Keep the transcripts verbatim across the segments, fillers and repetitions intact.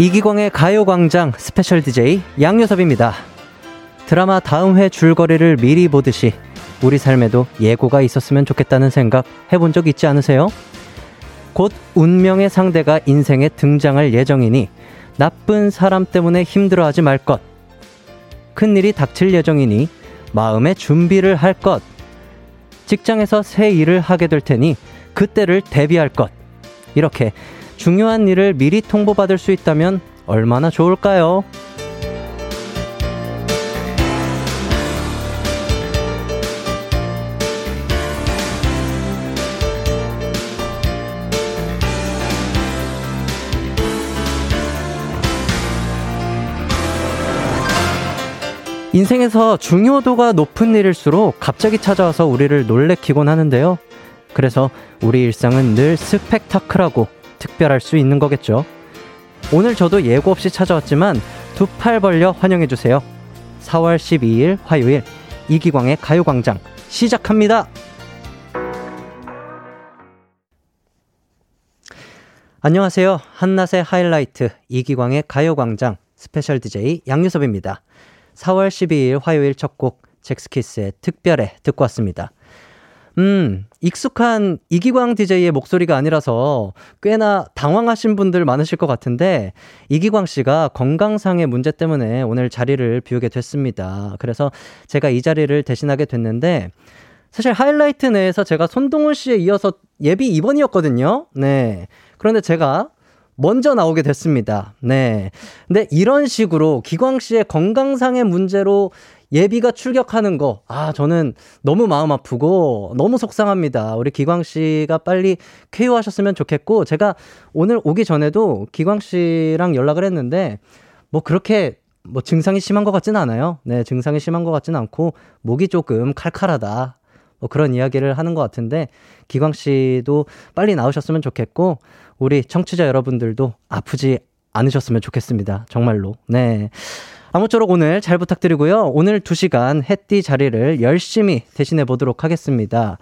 이기광의 가요광장 스페셜 디제이 양요섭입니다. 드라마 다음 회 줄거리를 미리 보듯이 우리 삶에도 예고가 있었으면 좋겠다는 생각 해본 적 있지 않으세요? 곧 운명의 상대가 인생에 등장할 예정이니 나쁜 사람 때문에 힘들어하지 말 것, 큰일이 닥칠 예정이니 마음의 준비를 할 것, 직장에서 새 일을 하게 될 테니 그때를 대비할 것, 이렇게 중요한 일을 미리 통보받을 수 있다면 얼마나 좋을까요? 인생에서 중요도가 높은 일일수록 갑자기 찾아와서 우리를 놀래키곤 하는데요. 그래서 우리 일상은 늘 스펙타클하고 특별할 수 있는 거겠죠. 오늘 저도 예고 없이 찾아왔지만 두 팔 벌려 환영해주세요. 사월 십이일 화요일 이기광의 가요광장 시작합니다. 안녕하세요. 한낮의 하이라이트 이기광의 가요광장 스페셜 디제이 양요섭입니다. 사월 십이일 화요일 첫 곡 잭스키스의 특별해 듣고 왔습니다. 음, 익숙한 이기광 디제이의 목소리가 아니라서 꽤나 당황하신 분들 많으실 것 같은데 이기광 씨가 건강상의 문제 때문에 오늘 자리를 비우게 됐습니다. 그래서 제가 이 자리를 대신하게 됐는데 사실 하이라이트 내에서 제가 손동훈 씨에 이어서 예비 입원이었거든요. 네. 그런데 제가 먼저 나오게 됐습니다. 네. 근데 이런 식으로 기광 씨의 건강상의 문제로 예비가 출격하는 거, 아, 저는 너무 마음 아프고 너무 속상합니다. 우리 기광 씨가 빨리 쾌유하셨으면 좋겠고, 제가 오늘 오기 전에도 기광 씨랑 연락을 했는데 뭐 그렇게 뭐 증상이 심한 것 같진 않아요. 네, 증상이 심한 것 같진 않고 목이 조금 칼칼하다, 뭐 그런 이야기를 하는 것 같은데 기광 씨도 빨리 나오셨으면 좋겠고 우리 청취자 여러분들도 아프지 않으셨으면 좋겠습니다. 정말로. 네. 아무쪼록 오늘 잘 부탁드리고요. 오늘 두 시간 햇띠 자리를 열심히 대신해 보도록 하겠습니다.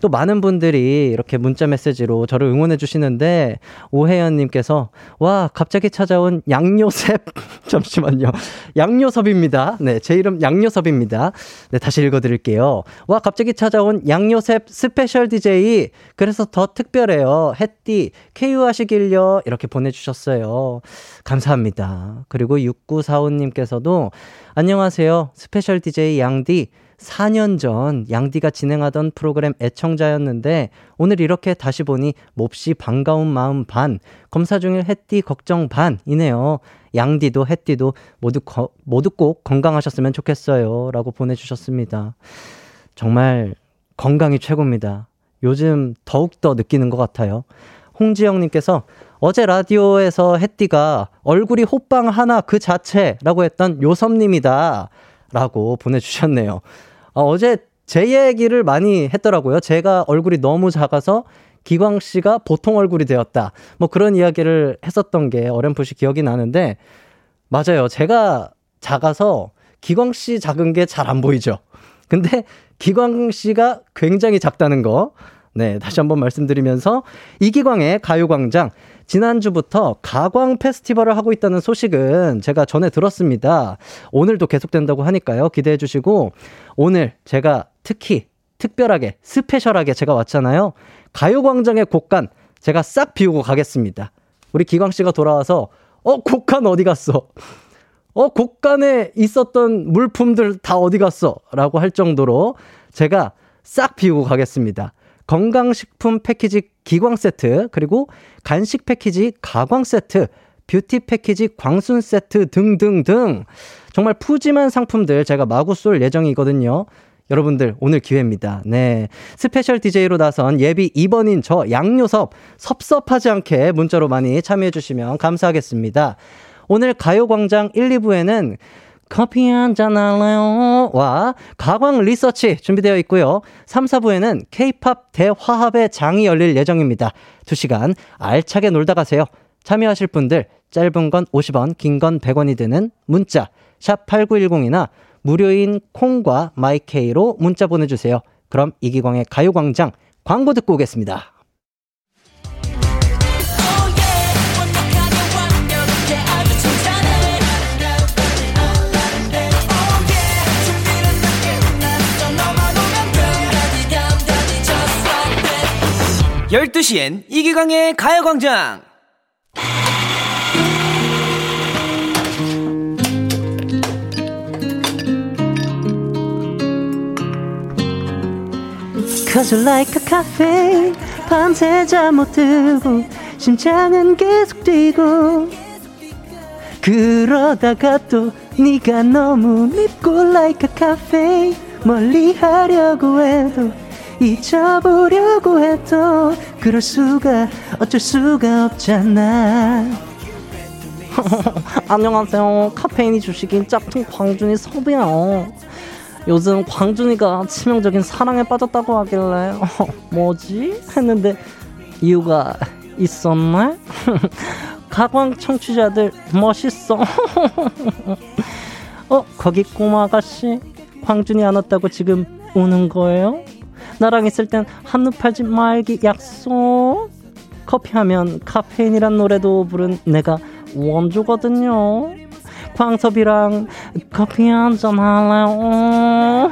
또 많은 분들이 이렇게 문자 메시지로 저를 응원해 주시는데 오혜연님께서 와 갑자기 찾아온 양요셉 잠시만요. 양요섭입니다. 네, 제 이름 양요섭입니다. 네, 다시 읽어드릴게요. 와 갑자기 찾아온 양요셉 스페셜 디제이 그래서 더 특별해요. 햇띠 케이유 하시길요. 이렇게 보내주셨어요. 감사합니다. 그리고 육구사오님께서 도 안녕하세요. 스페셜 디제이 양디. 사 년 전 양디가 진행하던 프로그램 애청자였는데 오늘 이렇게 다시 보니 몹시 반가운 마음 반, 검사 중일 햇띠 걱정 반이네요. 양디도 햇띠도 모두, 거, 모두 꼭 건강하셨으면 좋겠어요. 라고 보내주셨습니다. 정말 건강이 최고입니다. 요즘 더욱더 느끼는 것 같아요. 홍지영님께서 어제 라디오에서 햇띠가 얼굴이 호빵 하나 그 자체라고 했던 요섭님이다 라고 보내주셨네요. 아, 어제 제 얘기를 많이 했더라고요. 제가 얼굴이 너무 작아서 기광씨가 보통 얼굴이 되었다. 뭐 그런 이야기를 했었던 게 어렴풋이 기억이 나는데 맞아요. 제가 작아서 기광씨 작은 게 잘 안 보이죠. 근데 기광씨가 굉장히 작다는 거. 네, 다시 한번 말씀드리면서 이기광의 가요광장 지난주부터 가광 페스티벌을 하고 있다는 소식은 제가 전에 들었습니다. 오늘도 계속된다고 하니까요. 기대해 주시고 오늘 제가 특히 특별하게 스페셜하게 제가 왔잖아요. 가요광장의 곡간 제가 싹 비우고 가겠습니다. 우리 기광씨가 돌아와서 어? 곡간 어디 갔어? 어? 곡간에 있었던 물품들 다 어디 갔어? 라고 할 정도로 제가 싹 비우고 가겠습니다. 건강식품 패키지 기광 세트, 그리고 간식 패키지 가광 세트, 뷰티 패키지 광순 세트 등등등 정말 푸짐한 상품들 제가 마구 쏠 예정이거든요. 여러분들 오늘 기회입니다. 네, 스페셜 디제이로 나선 예비 이 번인 저 양요섭 섭섭하지 않게 문자로 많이 참여해 주시면 감사하겠습니다. 오늘 가요광장 일, 이부에는 커피 한잔 할래요? 와 가광 리서치 준비되어 있고요. 삼, 사부에는 K-팝 대화합의 장이 열릴 예정입니다. 두 시간 알차게 놀다 가세요. 참여하실 분들 짧은 건 오십 원, 긴 건 백 원이 드는 문자 샵 팔구일공이나 무료인 콩과 마이케이로 문자 보내주세요. 그럼 이기광의 가요광장 광고 듣고 오겠습니다. 열두 시엔 이기광의 가요광장. Cause you're like a cafe. 밤새 잠 못 들고 심장은 계속 뛰고 그러다가 또 네가 너무 밉고 like a cafe. 멀리 하려고 해도 잊어보려고 해도 그럴 수가 어쩔 수가 없잖아. 안녕하세요. 카페인이 주식인 짝퉁 광준이 섭이야. 요즘 광준이가 치명적인 사랑에 빠졌다고 하길래 어, 뭐지? 했는데 이유가 있었나? 가광 청취자들 멋있어. 어? 거기 꼬마 아가씨 광준이 안 왔다고 지금 우는 거예요? 나랑 있을 땐 한눈 팔지 말기 약속. 커피하면 카페인이란 노래도 부른 내가 원조거든요. 광섭이랑 커피 한잔 할래요.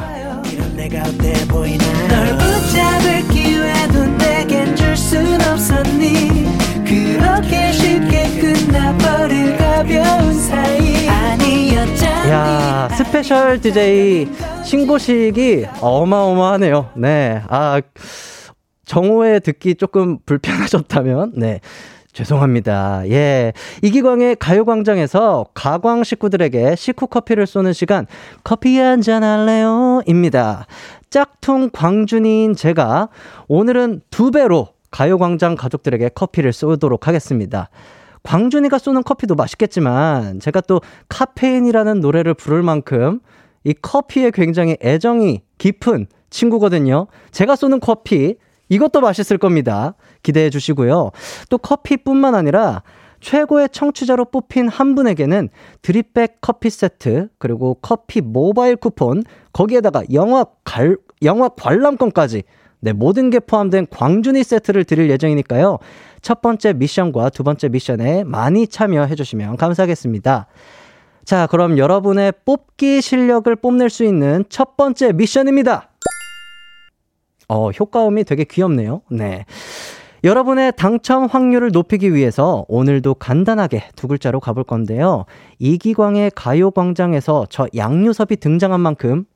널 붙잡을 기회도 내겐 줄 순 없었니. 그렇게 쉽게 끝나버릴 가벼운 사이 아니었잖니. 야, 스페셜 디제이 신고식이 어마어마하네요. 네, 아 정오에 듣기 조금 불편하셨다면 네 죄송합니다. 예, 이기광의 가요광장에서 가광 식구들에게 식후 커피를 쏘는 시간 커피 한잔 할래요? 입니다. 짝퉁 광준이인 제가 오늘은 두 배로 가요광장 가족들에게 커피를 쏘도록 하겠습니다. 광준이가 쏘는 커피도 맛있겠지만 제가 또 카페인이라는 노래를 부를 만큼 이 커피에 굉장히 애정이 깊은 친구거든요. 제가 쏘는 커피 이것도 맛있을 겁니다. 기대해 주시고요. 또 커피뿐만 아니라 최고의 청취자로 뽑힌 한 분에게는 드립백 커피 세트 그리고 커피 모바일 쿠폰 거기에다가 영화, 갈, 영화 관람권까지 네, 모든 게 포함된 광준이 세트를 드릴 예정이니까요. 첫 번째 미션과 두 번째 미션에 많이 참여해 주시면 감사하겠습니다. 자, 그럼 여러분의 뽑기 실력을 뽐낼 수 있는 첫 번째 미션입니다. 어, 효과음이 되게 귀엽네요. 네. 여러분의 당첨 확률을 높이기 위해서 오늘도 간단하게 두 글자로 가볼 건데요. 이기광의 가요광장에서 저 양요섭이 등장한 만큼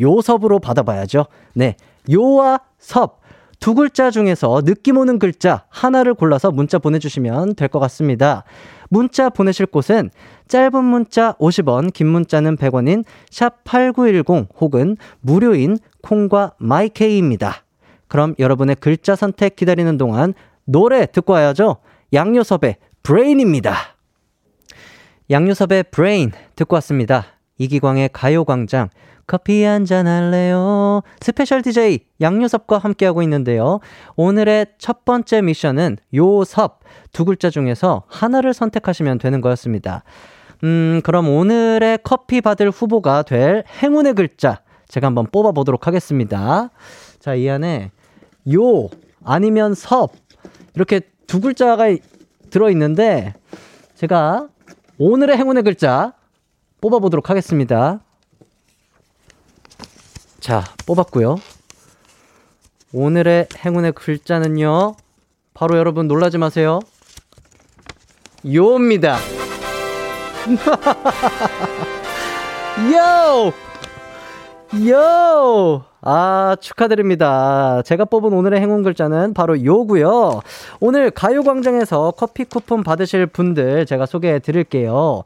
요섭으로 받아봐야죠. 네. 요와 섭. 두 글자 중에서 느낌 오는 글자 하나를 골라서 문자 보내주시면 될 것 같습니다. 문자 보내실 곳은 짧은 문자 오십 원, 긴 문자는 백 원인 샵팔구일공 혹은 무료인 콩과 마이케이입니다. 그럼 여러분의 글자 선택 기다리는 동안 노래 듣고 와야죠. 양요섭의 브레인입니다. 양요섭의 브레인 듣고 왔습니다. 이기광의 가요광장 커피 한잔 할래요. 스페셜 디제이 양요섭과 함께하고 있는데요. 오늘의 첫 번째 미션은 요섭 두 글자 중에서 하나를 선택하시면 되는 거였습니다. 음, 그럼 오늘의 커피 받을 후보가 될 행운의 글자 제가 한번 뽑아보도록 하겠습니다. 자, 이 안에 요 아니면 섭 이렇게 두 글자가 들어있는데 제가 오늘의 행운의 글자 뽑아보도록 하겠습니다. 자, 뽑았고요. 오늘의 행운의 글자는요. 바로 여러분 놀라지 마세요. 요입니다. 요! 요! 아, 축하드립니다. 제가 뽑은 오늘의 행운 글자는 바로 요고요. 오늘 가요광장에서 커피 쿠폰 받으실 분들 제가 소개해 드릴게요.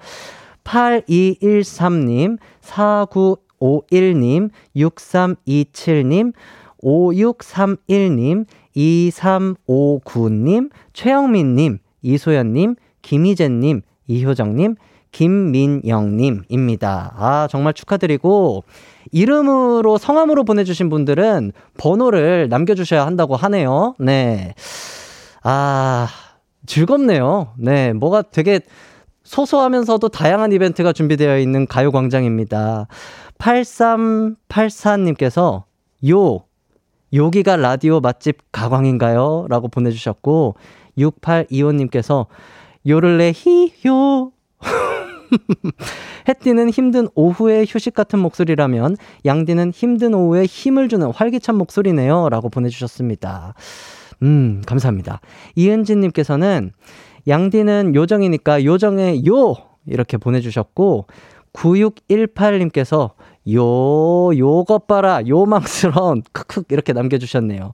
팔이일삼 님, 사구오일 님, 육삼이칠 님, 오육삼일 님, 이삼오구 님, 최영민님, 이소연님, 김희재님, 이효정님, 김민영님입니다. 아, 정말 축하드리고 이름으로 성함으로 보내주신 분들은 번호를 남겨주셔야 한다고 하네요. 네, 아 즐겁네요. 네, 뭐가 되게 소소하면서도 다양한 이벤트가 준비되어 있는 가요광장입니다. 팔삼팔사 님께서 요, 여기가 라디오 맛집 가광인가요? 라고 보내주셨고 육팔이오 님께서 요를레 히요 해띠는 힘든 오후의 휴식 같은 목소리라면 양디는 힘든 오후에 힘을 주는 활기찬 목소리네요 라고 보내주셨습니다. 음, 감사합니다. 이은지님께서는 양디는 요정이니까 요정의 요! 이렇게 보내주셨고, 구육일팔님께서 요, 요것 봐라, 요망스러운, 크크, 이렇게 남겨주셨네요.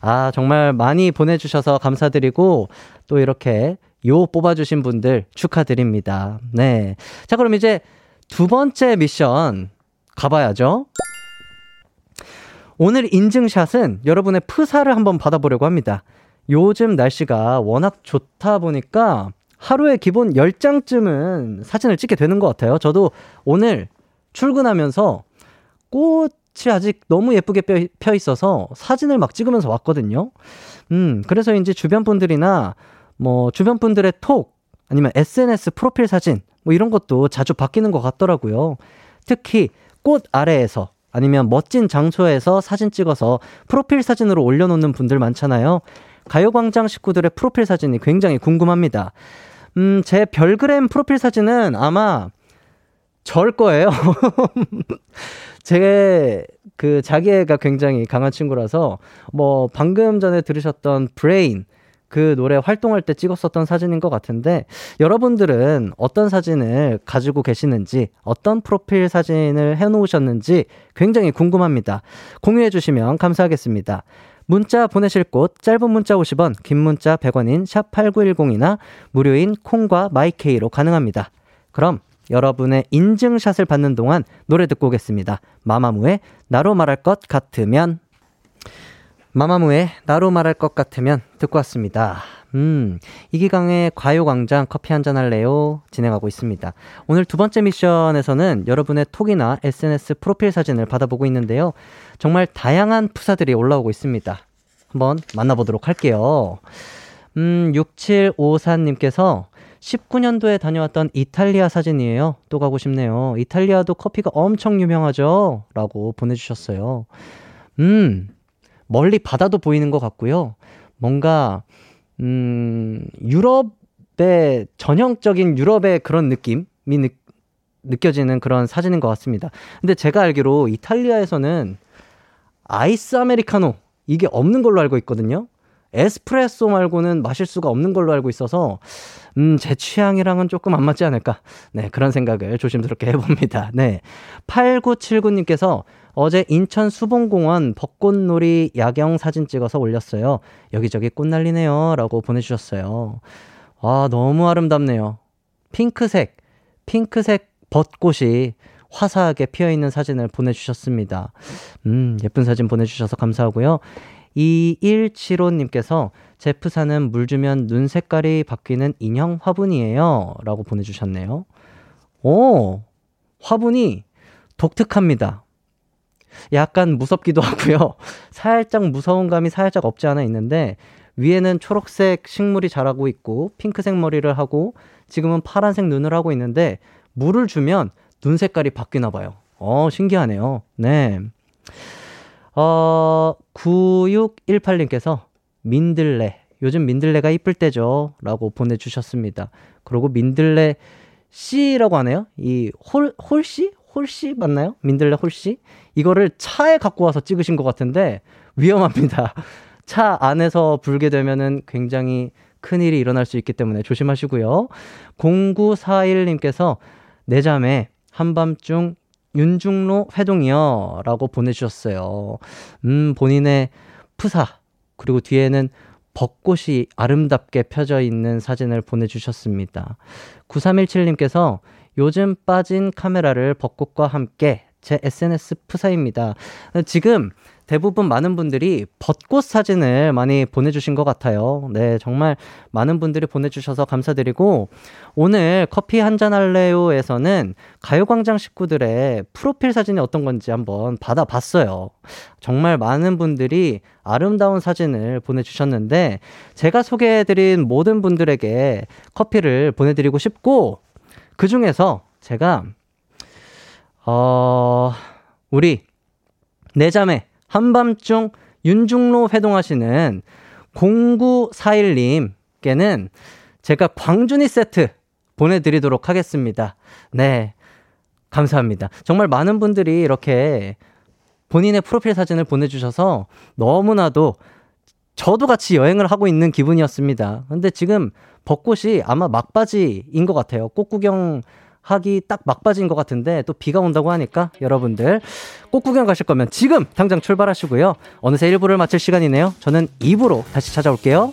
아, 정말 많이 보내주셔서 감사드리고, 또 이렇게 요 뽑아주신 분들 축하드립니다. 네. 자, 그럼 이제 두 번째 미션 가봐야죠. 오늘 인증샷은 여러분의 프사를 한번 받아보려고 합니다. 요즘 날씨가 워낙 좋다 보니까 하루에 기본 열 장쯤은 사진을 찍게 되는 것 같아요. 저도 오늘 출근하면서 꽃이 아직 너무 예쁘게 펴 있어서 사진을 막 찍으면서 왔거든요. 음, 그래서인지 주변 분들이나 뭐 주변 분들의 톡 아니면 에스엔에스 프로필 사진 뭐 이런 것도 자주 바뀌는 것 같더라고요. 특히 꽃 아래에서 아니면 멋진 장소에서 사진 찍어서 프로필 사진으로 올려놓는 분들 많잖아요. 가요광장 식구들의 프로필 사진이 굉장히 궁금합니다. 음, 제 별그램 프로필 사진은 아마 절 거예요. 제 그 자기애가 굉장히 강한 친구라서 뭐 방금 전에 들으셨던 브레인 그 노래 활동할 때 찍었었던 사진인 것 같은데, 여러분들은 어떤 사진을 가지고 계시는지, 어떤 프로필 사진을 해놓으셨는지 굉장히 궁금합니다. 공유해 주시면 감사하겠습니다. 문자 보내실 곳, 짧은 문자 오십 원, 긴 문자 백 원인 샵팔구일공이나 무료인 콩과 마이케이로 가능합니다. 그럼 여러분의 인증샷을 받는 동안 노래 듣고 오겠습니다. 마마무의 나로 말할 것 같으면. 마마무의 나로 말할 것 같으면 듣고 왔습니다. 음, 이기광의 과요광장 커피 한잔 할래요? 진행하고 있습니다. 오늘 두 번째 미션에서는 여러분의 톡이나 에스엔에스 프로필 사진을 받아보고 있는데요. 정말 다양한 프사들이 올라오고 있습니다. 한번 만나보도록 할게요. 음, 육칠오사님께서 십구 년도에 다녀왔던 이탈리아 사진이에요. 또 가고 싶네요. 이탈리아도 커피가 엄청 유명하죠? 라고 보내주셨어요. 음... 멀리 바다도 보이는 것 같고요. 뭔가 음, 유럽의 전형적인 유럽의 그런 느낌이 느, 느껴지는 그런 사진인 것 같습니다. 근데 제가 알기로 이탈리아에서는 아이스 아메리카노 이게 없는 걸로 알고 있거든요. 에스프레소 말고는 마실 수가 없는 걸로 알고 있어서 음, 제 취향이랑은 조금 안 맞지 않을까, 네, 그런 생각을 조심스럽게 해봅니다. 네, 팔구칠구님께서 어제 인천 수봉공원 벚꽃놀이 야경 사진 찍어서 올렸어요. 여기저기 꽃 날리네요. 라고 보내주셨어요. 아, 너무 아름답네요. 핑크색, 핑크색 벚꽃이 화사하게 피어있는 사진을 보내주셨습니다. 음, 예쁜 사진 보내주셔서 감사하고요. 이일칠오님께서 제 프사는 물 주면 눈 색깔이 바뀌는 인형 화분이에요. 라고 보내주셨네요. 오, 화분이 독특합니다. 약간 무섭기도 하고요. 살짝 무서운 감이 살짝 없지 않아 있는데, 위에는 초록색 식물이 자라고 있고 핑크색 머리를 하고 지금은 파란색 눈을 하고 있는데, 물을 주면 눈 색깔이 바뀌나 봐요. 어, 신기하네요. 네. 어, 구육일팔님께서 민들레, 요즘 민들레가 이쁠 때죠. 라고 보내주셨습니다. 그리고 민들레 씨라고 하네요. 이 홀, 홀씨? 홀씨 맞나요? 민들레 홀씨? 이거를 차에 갖고 와서 찍으신 것 같은데 위험합니다. 차 안에서 불게 되면은 굉장히 큰일이 일어날 수 있기 때문에 조심하시고요. 공구사일님께서 내 잠에 한밤중 윤중로 회동이요. 라고 보내주셨어요. 음, 본인의 프사, 그리고 뒤에는 벚꽃이 아름답게 펴져 있는 사진을 보내주셨습니다. 구삼일칠님께서 요즘 빠진 카메라를 벚꽃과 함께 제 에스엔에스 프사입니다. 지금 대부분 많은 분들이 벚꽃 사진을 많이 보내주신 것 같아요. 네, 정말 많은 분들이 보내주셔서 감사드리고, 오늘 커피 한잔 할래요에서는 가요광장 식구들의 프로필 사진이 어떤 건지 한번 받아봤어요. 정말 많은 분들이 아름다운 사진을 보내주셨는데, 제가 소개해드린 모든 분들에게 커피를 보내드리고 싶고, 그 중에서 제가 어, 우리 내 잠에 한밤중 윤중로 회동하시는 공구사일님께는 제가 광준이 세트 보내드리도록 하겠습니다. 네, 감사합니다. 정말 많은 분들이 이렇게 본인의 프로필 사진을 보내주셔서 너무나도 저도 같이 여행을 하고 있는 기분이었습니다. 근데 지금 벚꽃이 아마 막바지인 것 같아요. 꽃 구경하기 딱 막바지인 것 같은데 또 비가 온다고 하니까 여러분들 꽃 구경 가실 거면 지금 당장 출발하시고요. 어느새 일 부를 마칠 시간이네요. 저는 이 부로 다시 찾아올게요.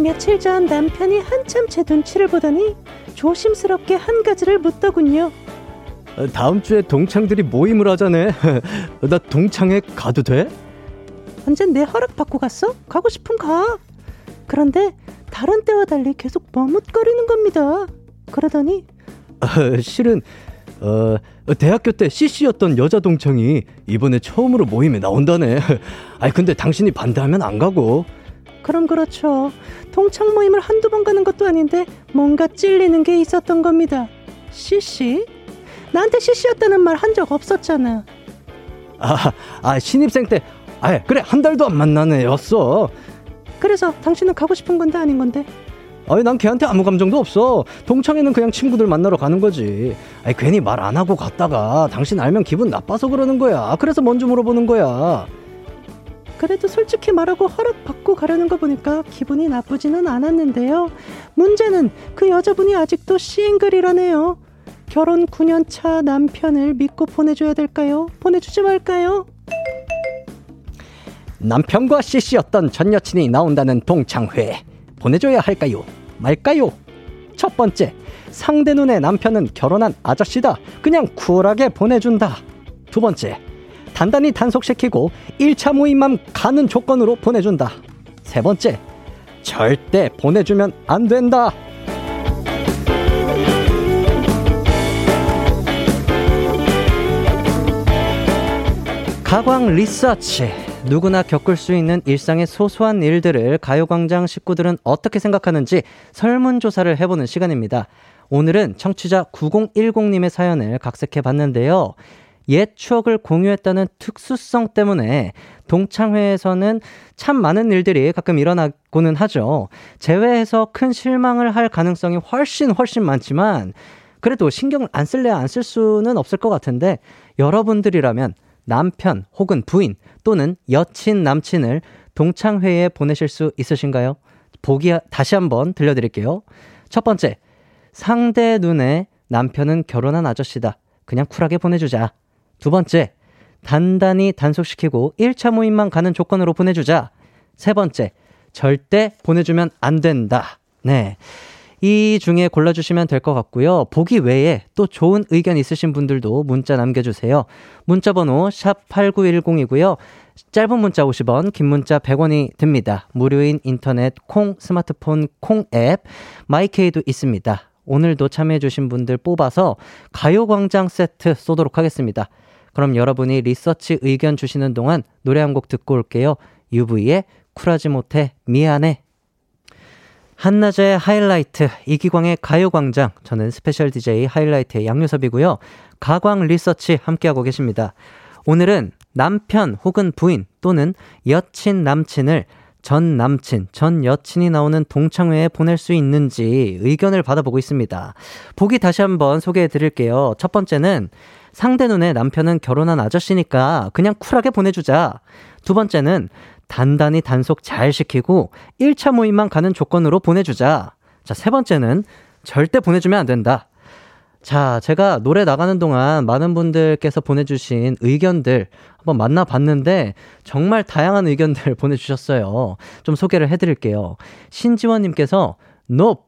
며칠 전 남편이 한참 제 눈치를 보더니 조심스럽게 한 가지를 묻더군요. 다음 주에 동창들이 모임을 하자네. 나 동창회 가도 돼? 완전 내 허락 받고 갔어? 가고 싶음 가. 그런데 다른 때와 달리 계속 머뭇거리는 겁니다. 그러더니 어, 실은 어, 대학교 때 씨씨였던 여자 동창이 이번에 처음으로 모임에 나온다네. 아니 근데 당신이 반대하면 안 가고. 그럼 그렇죠. 동창 모임을 한두 번 가는 것도 아닌데 뭔가 찔리는 게 있었던 겁니다. 씨씨? 나한테 씨씨였다는 말 한 적 없었잖아. 아, 아 신입생 때. 아 그래 한 달도 안 만난 애였어. 그래서 당신은 가고 싶은 건데 아닌 건데? 아니 난 걔한테 아무 감정도 없어. 동창회는 그냥 친구들 만나러 가는 거지. 아니 괜히 말 안 하고 갔다가 당신 알면 기분 나빠서 그러는 거야. 그래서 먼저 물어보는 거야. 그래도 솔직히 말하고 허락받고 가려는 거 보니까 기분이 나쁘지는 않았는데요. 문제는 그 여자분이 아직도 싱글이라네요. 결혼 구 년 차 남편을 믿고 보내줘야 될까요? 보내주지 말까요? 남편과 씨씨였던 전 여친이 나온다는 동창회. 보내줘야 할까요? 말까요? 첫 번째, 상대 눈에 남편은 결혼한 아저씨다. 그냥 쿨하게 보내준다. 두 번째, 단단히 단속시키고 일 차 모임만 가는 조건으로 보내준다. 세 번째, 절대 보내주면 안 된다. 가광 리서치. 누구나 겪을 수 있는 일상의 소소한 일들을 가요광장 식구들은 어떻게 생각하는지 설문조사를 해보는 시간입니다. 오늘은 청취자 구공일공님의 사연을 각색해봤는데요. 옛 추억을 공유했다는 특수성 때문에 동창회에서는 참 많은 일들이 가끔 일어나고는 하죠. 제외해서 큰 실망을 할 가능성이 훨씬 훨씬 많지만 그래도 신경을 안 쓸래야 안 쓸 수는 없을 것 같은데 여러분들이라면 남편 혹은 부인 또는 여친 남친을 동창회에 보내실 수 있으신가요? 보기 다시 한번 들려드릴게요. 첫 번째, 상대 눈에 남편은 결혼한 아저씨다. 그냥 쿨하게 보내주자. 두 번째, 단단히 단속시키고 일 차 모임만 가는 조건으로 보내주자. 세 번째, 절대 보내주면 안 된다. 네, 이 중에 골라주시면 될 것 같고요. 보기 외에 또 좋은 의견 있으신 분들도 문자 남겨주세요. 문자 번호 샵팔구일공이고요. 짧은 문자 오십 원, 긴 문자 백 원이 듭니다. 무료인 인터넷 콩, 스마트폰 콩 앱, 마이케이도 있습니다. 오늘도 참여해주신 분들 뽑아서 가요광장 세트 쏘도록 하겠습니다. 그럼 여러분이 리서치 의견 주시는 동안 노래 한 곡 듣고 올게요. 유브이의 쿨하지 못해 미안해. 한낮의 하이라이트, 이기광의 가요광장. 저는 스페셜 디제이 하이라이트의 양요섭이고요. 가광 리서치 함께하고 계십니다. 오늘은 남편 혹은 부인 또는 여친 남친을 전 남친, 전 여친이 나오는 동창회에 보낼 수 있는지 의견을 받아보고 있습니다. 보기 다시 한번 소개해드릴게요. 첫 번째는 상대 눈에 남편은 결혼한 아저씨니까 그냥 쿨하게 보내주자. 두 번째는 단단히 단속 잘 시키고 일 차 모임만 가는 조건으로 보내주자. 자, 세 번째는 절대 보내주면 안 된다. 자, 제가 노래 나가는 동안 많은 분들께서 보내주신 의견들 한번 만나봤는데 정말 다양한 의견들 보내주셨어요. 좀 소개를 해드릴게요. 신지원님께서 Nope!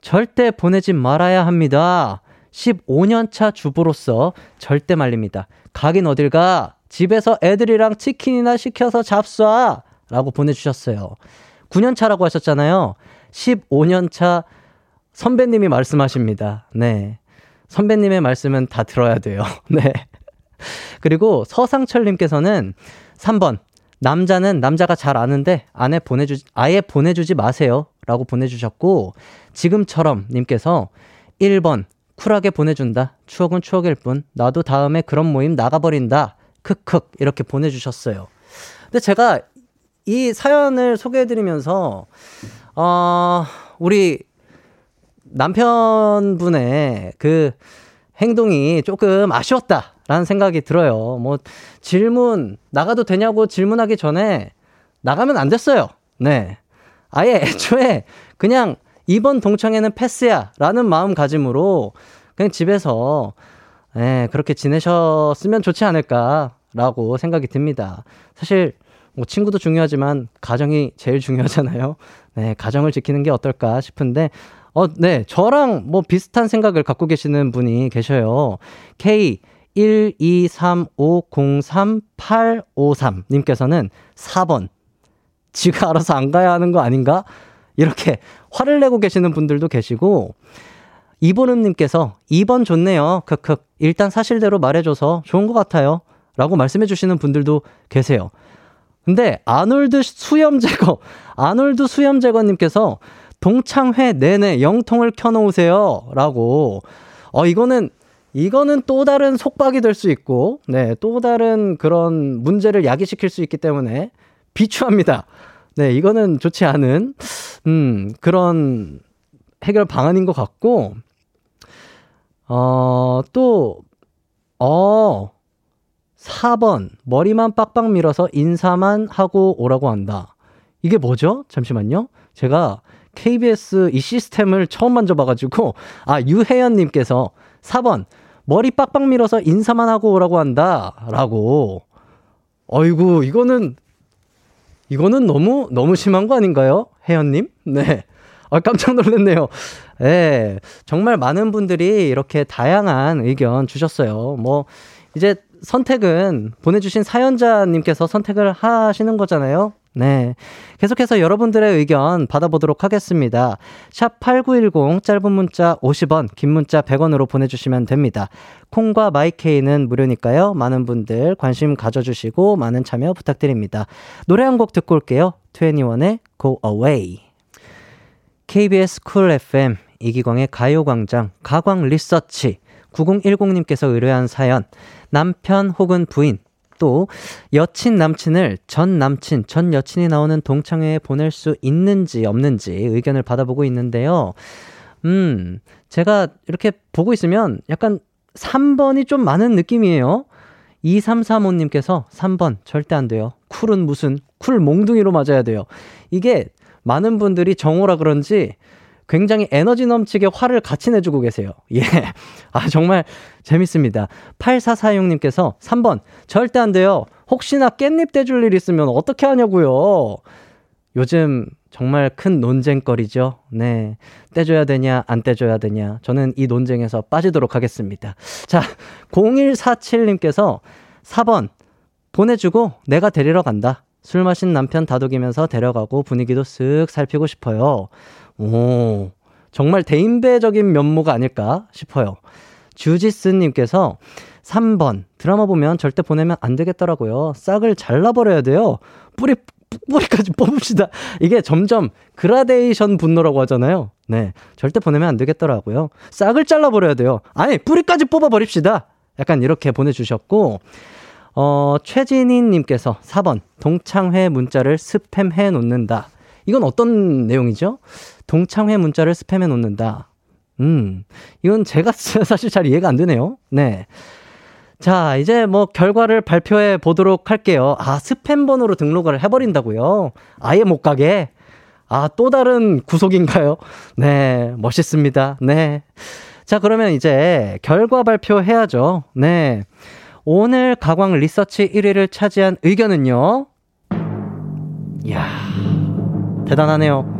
절대 보내지 말아야 합니다. 십오 년차 주부로서 절대 말립니다. 가긴 어딜 가? 집에서 애들이랑 치킨이나 시켜서 잡숴! 라고 보내주셨어요. 구 년차라고 하셨잖아요. 십오 년차 선배님이 말씀하십니다. 네. 선배님의 말씀은 다 들어야 돼요. 네. 그리고 서상철님께서는 삼 번. 남자는 남자가 잘 아는데 아내 보내주지, 아예 보내주지 마세요. 라고 보내주셨고, 지금처럼 님께서 일 번. 쿨하게 보내준다. 추억은 추억일 뿐. 나도 다음에 그런 모임 나가버린다. 크크. 이렇게 보내주셨어요. 근데 제가 이 사연을 소개해드리면서, 어, 우리 남편분의 그 행동이 조금 아쉬웠다라는 생각이 들어요. 뭐, 질문, 나가도 되냐고 질문하기 전에 나가면 안 됐어요. 네. 아예 애초에 그냥 이번 동창회는 패스야 라는 마음가짐으로 그냥 집에서 예, 그렇게 지내셨으면 좋지 않을까라고 생각이 듭니다. 사실 뭐 친구도 중요하지만 가정이 제일 중요하잖아요. 네, 가정을 지키는 게 어떨까 싶은데 어, 네, 저랑 뭐 비슷한 생각을 갖고 계시는 분이 계셔요. 케이 일이삼오공삼팔오삼님께서는 사 번 지가 알아서 안 가야 하는 거 아닌가? 이렇게 화를 내고 계시는 분들도 계시고, 이보름님께서 이 번 좋네요. 크크. 일단 사실대로 말해줘서 좋은 것 같아요. 라고 말씀해주시는 분들도 계세요. 근데 아놀드 수염제거, 아놀드 수염제거님께서 동창회 내내 영통을 켜놓으세요. 라고. 어, 이거는, 이거는 또 다른 속박이 될 수 있고, 네, 또 다른 그런 문제를 야기시킬 수 있기 때문에 비추합니다. 네, 이거는 좋지 않은, 음, 그런 해결 방안인 것 같고, 어, 또, 어, 사 번, 머리만 빡빡 밀어서 인사만 하고 오라고 한다. 이게 뭐죠? 잠시만요. 제가 케이비에스 이 시스템을 처음 만져봐가지고, 아, 유혜연님께서 사 번, 머리 빡빡 밀어서 인사만 하고 오라고 한다. 라고. 어이구, 이거는, 이거는 너무 너무 심한 거 아닌가요? 혜연님? 네. 아, 깜짝 놀랐네요. 예. 네, 정말 많은 분들이 이렇게 다양한 의견 주셨어요. 뭐 이제 선택은 보내주신 사연자님께서 선택을 하시는 거잖아요. 네. 계속해서 여러분들의 의견 받아보도록 하겠습니다. 샵 팔구일공, 짧은 문자 오십 원, 긴 문자 백 원으로 보내주시면 됩니다. 콩과 마이케이는 무료니까요. 많은 분들 관심 가져주시고 많은 참여 부탁드립니다. 노래 한 곡 듣고 올게요. 투애니원의 Go Away. 케이비에스 쿨 에프엠, 이기광의 가요광장, 가광 리서치. 구공일공님께서 의뢰한 사연. 남편 혹은 부인, 또 여친 남친을 전 남친 전 여친이 나오는 동창회에 보낼 수 있는지 없는지 의견을 받아보고 있는데요. 음, 제가 이렇게 보고 있으면 약간 삼 번이 좀 많은 느낌이에요. 이삼삼오님께서 삼 번 절대 안 돼요. 쿨은 무슨 쿨 몽둥이로 맞아야 돼요. 이게 많은 분들이 정오라 그런지 굉장히 에너지 넘치게 화를 같이 내주고 계세요. 예. 아, 정말 재밌습니다. 팔사사육님께서 삼 번 절대 안 돼요. 혹시나 깻잎 떼줄 일 있으면 어떻게 하냐고요. 요즘 정말 큰 논쟁거리죠. 네. 떼줘야 되냐 안 떼줘야 되냐. 저는 이 논쟁에서 빠지도록 하겠습니다. 자, 공일사칠님께서 사 번 보내주고 내가 데리러 간다. 술 마신 남편 다독이면서 데려가고 분위기도 쓱 살피고 싶어요. 오, 정말 대인배적인 면모가 아닐까 싶어요. 주지스님께서 삼 번 드라마 보면 절대 보내면 안 되겠더라고요. 싹을 잘라버려야 돼요. 뿌리, 뿌리까지 뽑읍시다. 이게 점점 그라데이션 분노라고 하잖아요. 네, 절대 보내면 안 되겠더라고요. 싹을 잘라버려야 돼요. 아니, 뿌리까지 뽑아버립시다. 약간 이렇게 보내주셨고, 어, 최진희님께서 사 번 동창회 문자를 스팸해 놓는다. 이건 어떤 내용이죠? 동창회 문자를 스팸해 놓는다. 음, 이건 제가 사실 잘 이해가 안 되네요. 네. 자, 이제 뭐 결과를 발표해 보도록 할게요. 아, 스팸번호로 등록을 해버린다고요? 아예 못 가게? 아, 또 다른 구속인가요? 네, 멋있습니다. 네. 자, 그러면 이제 결과 발표해야죠. 네. 오늘 가광 리서치 일 위를 차지한 의견은요. 이야. 대단하네요.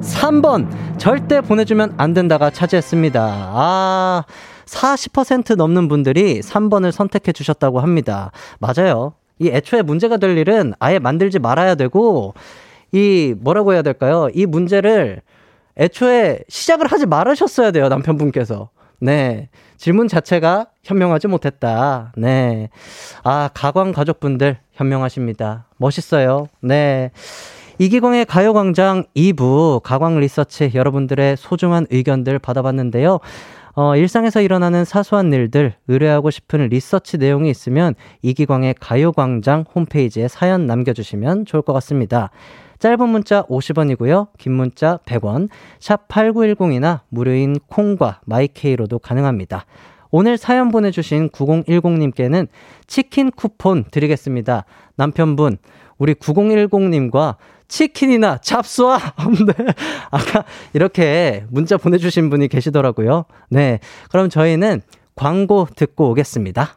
삼 번 절대 보내주면 안 된다가 차지했습니다. 아, 사십 퍼센트 넘는 분들이 삼 번을 선택해 주셨다고 합니다. 맞아요. 이 애초에 문제가 될 일은 아예 만들지 말아야 되고, 이 뭐라고 해야 될까요? 이 문제를 애초에 시작을 하지 말으셨어야 돼요, 남편분께서. 네, 질문 자체가 현명하지 못했다. 네, 아, 가광 가족분들 현명하십니다. 멋있어요. 네, 이기광의 가요광장 이 부 가광 리서치 여러분들의 소중한 의견들 받아봤는데요. 어, 일상에서 일어나는 사소한 일들, 의뢰하고 싶은 리서치 내용이 있으면 이기광의 가요광장 홈페이지에 사연 남겨주시면 좋을 것 같습니다. 짧은 문자 오십 원이고요. 긴 문자 백 원, 샵 팔구일공이나 무료인 콩과 마이케이로도 가능합니다. 오늘 사연 보내주신 구공일공님께는 치킨 쿠폰 드리겠습니다. 남편분, 우리 구공일공님과 치킨이나 잡수아! 네. 아까 이렇게 문자 보내주신 분이 계시더라고요. 네, 그럼 저희는 광고 듣고 오겠습니다.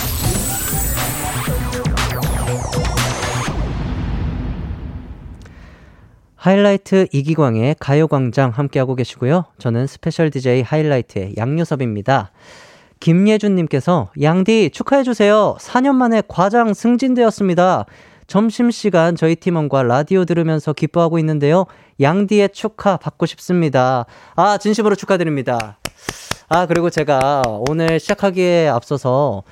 하이라이트 이기광의 가요광장 함께하고 계시고요. 저는 스페셜 디제이 하이라이트의 양요섭입니다. 김예준님께서 양디 축하해주세요. 사 년 만에 과장 승진되었습니다. 점심시간 저희 팀원과 라디오 들으면서 기뻐하고 있는데요. 양디의 축하 받고 싶습니다. 아, 진심으로 축하드립니다. 아, 그리고 제가 오늘 시작하기에 앞서서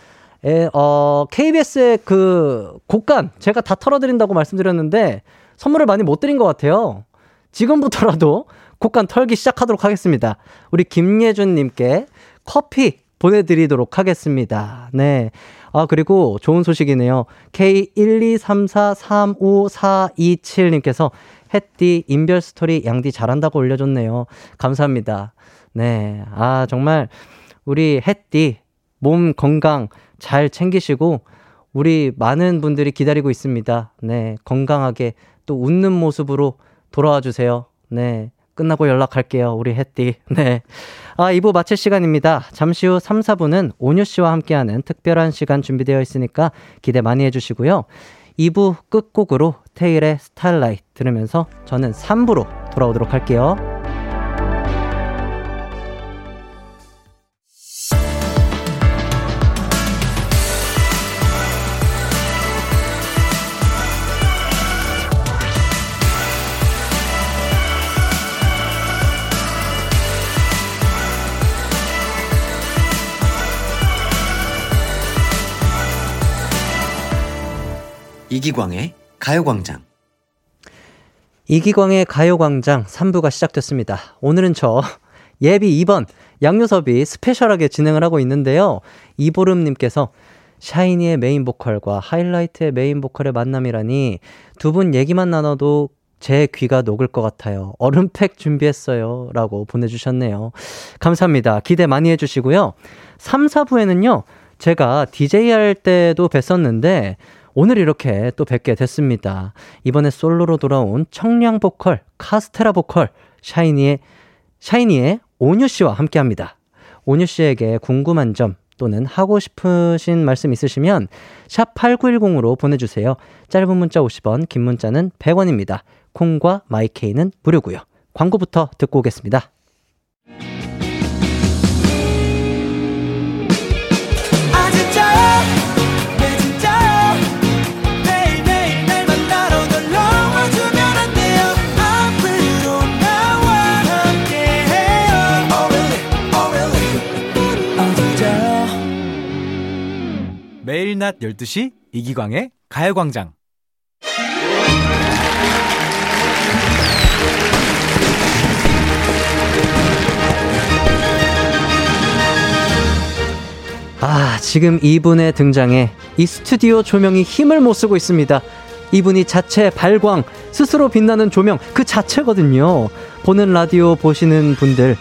에, 어, 케이비에스의 그 곡간 제가 다 털어드린다고 말씀드렸는데 선물을 많이 못 드린 것 같아요. 지금부터라도 곡간 털기 시작하도록 하겠습니다. 우리 김예준님께 커피 보내드리도록 하겠습니다. 네. 아, 그리고 좋은 소식이네요. 케이 일 이 삼 사 삼 오 사 이 칠님께서 햇띠 인별 스토리 양디 잘한다고 올려줬네요. 감사합니다. 네. 아, 정말 우리 햇띠 몸 건강 잘 챙기시고 우리 많은 분들이 기다리고 있습니다. 네. 건강하게 또 웃는 모습으로 돌아와 주세요. 네. 끝나고 연락할게요. 우리 햇띠. 네. 아, 이 부 마칠 시간입니다. 잠시 후 삼, 사 부는 온유 씨와 함께하는 특별한 시간 준비되어 있으니까 기대 많이 해주시고요. 이 부 끝곡으로 테일의 스타일라이트 들으면서 저는 삼 부로 돌아오도록 할게요. 이기광의 가요광장. 이기광의 가요광장 삼 부가 시작됐습니다. 오늘은 저 예비 이 번 양요섭이 스페셜하게 진행을 하고 있는데요. 이보름님께서 샤이니의 메인 보컬과 하이라이트의 메인 보컬의 만남이라니 두 분 얘기만 나눠도 제 귀가 녹을 것 같아요. 얼음팩 준비했어요. 라고 보내주셨네요. 감사합니다. 기대 많이 해주시고요. 삼, 사 부에는요. 제가 디제이 할 때도 뵀었는데 오늘 이렇게 또 뵙게 됐습니다. 이번에 솔로로 돌아온 청량 보컬, 카스테라 보컬, 샤이니의, 샤이니의 온유 씨와 함께합니다. 온유 씨에게 궁금한 점 또는 하고 싶으신 말씀 있으시면 샵 팔구일공으로 보내주세요. 짧은 문자 오십 원, 긴 문자는 백 원입니다. 콩과 마이케이는 무료고요. 광고부터 듣고 오겠습니다. 매일 낮 열두 시 이기광의 가요광장. 아, 지금 이분의 등장에 이 스튜디오 조명이 힘을 못 쓰고 있습니다. 이분이 자체 발광, 스스로 빛나는 조명 그 자체거든요. 보는 라디오 보시는 분들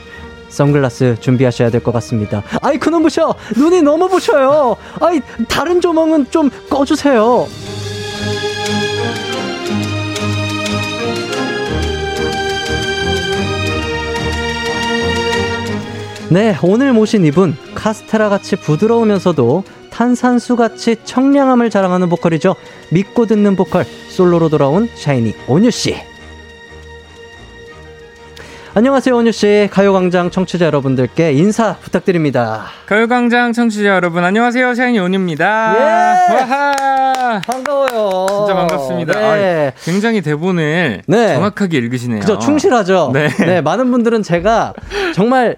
선글라스 준비하셔야 될 것 같습니다. 아이, 그놈 부셔! 눈이 너무 부셔요! 아이, 다른 조명은 좀 꺼주세요! 네, 오늘 모신 이분, 카스테라같이 부드러우면서도 탄산수같이 청량함을 자랑하는 보컬이죠. 믿고 듣는 보컬, 솔로로 돌아온 샤이니 온유씨. 안녕하세요, 온유씨. 가요광장 청취자 여러분들께 인사 부탁드립니다. 가요광장 청취자 여러분, 안녕하세요. 샤이니 온유입니다. 예! 와하! 반가워요. 진짜 반갑습니다. 네. 아, 굉장히 대본을 네. 정확하게 읽으시네요. 그죠, 충실하죠. 네. 네, 많은 분들은 제가 정말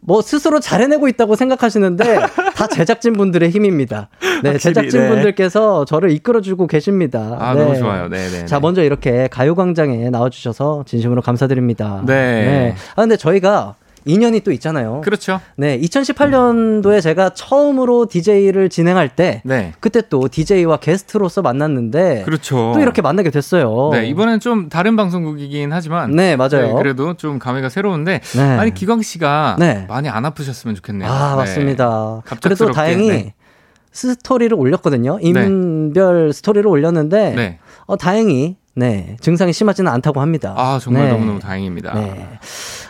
뭐 스스로 잘 해내고 있다고 생각하시는데 다 제작진분들의 힘입니다. 네, 확실히, 제작진분들께서 네. 저를 이끌어주고 계십니다. 아, 네. 너무 좋아요. 네네. 자, 먼저 이렇게 가요광장에 나와주셔서 진심으로 감사드립니다. 네. 네. 아, 근데 저희가 인연이 또 있잖아요. 그렇죠. 네, 이천십팔 년도에 제가 처음으로 디제이를 진행할 때 네. 그때 또 디제이와 게스트로서 만났는데 그렇죠. 또 이렇게 만나게 됐어요. 네, 이번엔 좀 다른 방송국이긴 하지만 네, 맞아요. 네, 그래도 좀 감회가 새로운데 네. 아니, 기광 씨가 네. 많이 안 아프셨으면 좋겠네요. 아, 네. 맞습니다. 갑작스럽게. 그래도 다행히 네. 스토리를 올렸거든요. 인별 네. 스토리를 올렸는데 네. 어, 다행히 네, 증상이 심하지는 않다고 합니다. 아, 정말 네. 너무너무 다행입니다. 네.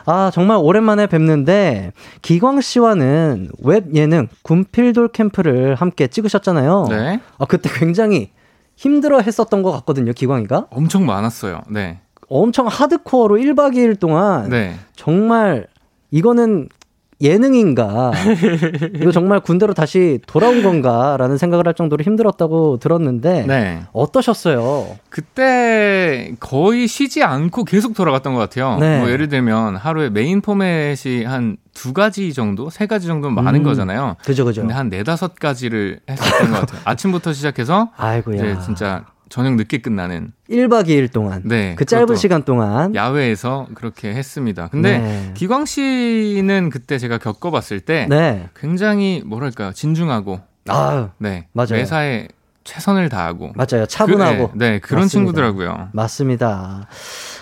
아, 정말 오랜만에 뵙는데 기광 씨와는 웹 예능 군필돌 캠프를 함께 찍으셨잖아요. 네. 아, 그때 굉장히 힘들어 했었던 것 같거든요, 기광이가. 엄청 많았어요. 네. 엄청 하드코어로 일 박 이 일 동안 네. 정말 이거는 예능인가? 이거 정말 군대로 다시 돌아온 건가라는 생각을 할 정도로 힘들었다고 들었는데 네. 어떠셨어요? 그때 거의 쉬지 않고 계속 돌아갔던 것 같아요. 네. 뭐 예를 들면 하루에 메인 포맷이 한 두 가지 정도, 세 가지 정도 많은 음, 거잖아요. 그죠, 그죠. 근데 한 네다섯 가지를 했었던 것 같아요. 아침부터 시작해서 아이고야. 이제 진짜 저녁 늦게 끝나는 일 박 이 일 동안 네, 그 짧은 시간 동안 야외에서 그렇게 했습니다. 근데 네. 기광 씨는 그때 제가 겪어봤을 때 네. 굉장히 뭐랄까요, 진중하고 아, 네, 맞아요. 매사에 최선을 다하고 맞아요, 차분하고 그, 네, 네, 그런 맞습니다. 친구더라고요. 맞습니다.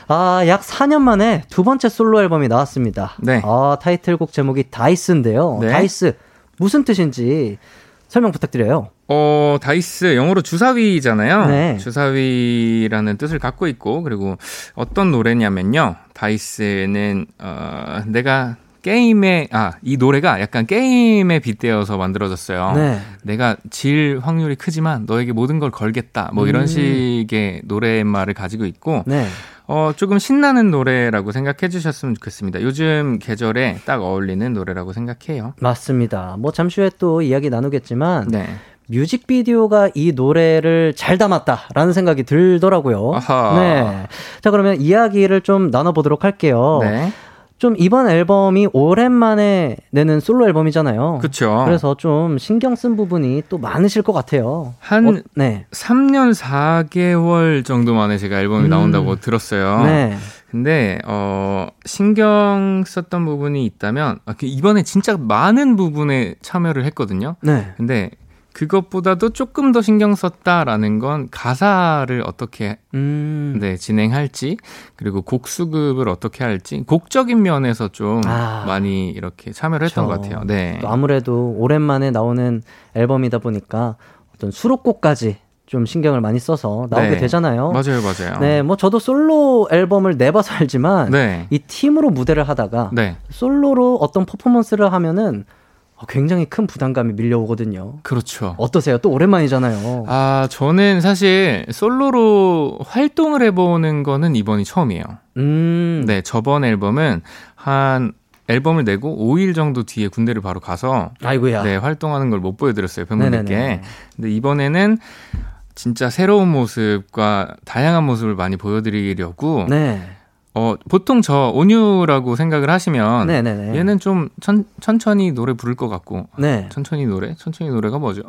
아, 약 사 년 만에 두 번째 솔로 앨범이 나왔습니다. 네. 아, 타이틀곡 제목이 다이스인데요. 네. 다이스 무슨 뜻인지 설명 부탁드려요. 어, 다이스, 영어로 주사위잖아요. 네. 주사위라는 뜻을 갖고 있고, 그리고 어떤 노래냐면요. 다이스는, 어, 내가 게임에, 아, 이 노래가 약간 게임에 빗대어서 만들어졌어요. 네. 내가 질 확률이 크지만 너에게 모든 걸 걸겠다. 뭐 이런 음. 식의 노랫말을 가지고 있고, 네. 어, 조금 신나는 노래라고 생각해 주셨으면 좋겠습니다. 요즘 계절에 딱 어울리는 노래라고 생각해요. 맞습니다. 뭐 잠시 후에 또 이야기 나누겠지만, 네. 뮤직비디오가 이 노래를 잘 담았다라는 생각이 들더라고요. 아하. 네. 자, 그러면 이야기를 좀 나눠보도록 할게요. 네. 좀 이번 앨범이 오랜만에 내는 솔로 앨범이잖아요. 그렇죠. 그래서 좀 신경 쓴 부분이 또 많으실 것 같아요. 한 어, 네. 삼 년 사 개월 정도 만에 제가 앨범이 음. 나온다고 들었어요. 네. 근데 어, 신경 썼던 부분이 있다면 이번에 진짜 많은 부분에 참여를 했거든요. 네. 근데 그것보다도 조금 더 신경 썼다라는 건 가사를 어떻게 음. 네, 진행할지, 그리고 곡 수급을 어떻게 할지, 곡적인 면에서 좀 아. 많이 이렇게 참여를 했던 그렇죠. 것 같아요. 네. 또 아무래도 오랜만에 나오는 앨범이다 보니까 어떤 수록곡까지 좀 신경을 많이 써서 나오게 네. 되잖아요. 맞아요, 맞아요. 네, 뭐 저도 솔로 앨범을 내봐서 알지만 네. 이 팀으로 무대를 하다가 네. 솔로로 어떤 퍼포먼스를 하면은 굉장히 큰 부담감이 밀려오거든요. 그렇죠. 어떠세요? 또 오랜만이잖아요. 아, 저는 사실 솔로로 활동을 해보는 거는 이번이 처음이에요. 음. 네, 저번 앨범은 한 앨범을 내고 오 일 정도 뒤에 군대를 바로 가서 아이고야. 네, 활동하는 걸 못 보여드렸어요, 팬분들께. 근데 이번에는 진짜 새로운 모습과 다양한 모습을 많이 보여드리려고 네. 어, 보통 저 온유라고 생각을 하시면 네네네. 얘는 좀 천, 천천히 노래 부를 것 같고 네. 천천히 노래? 천천히 노래가 뭐죠?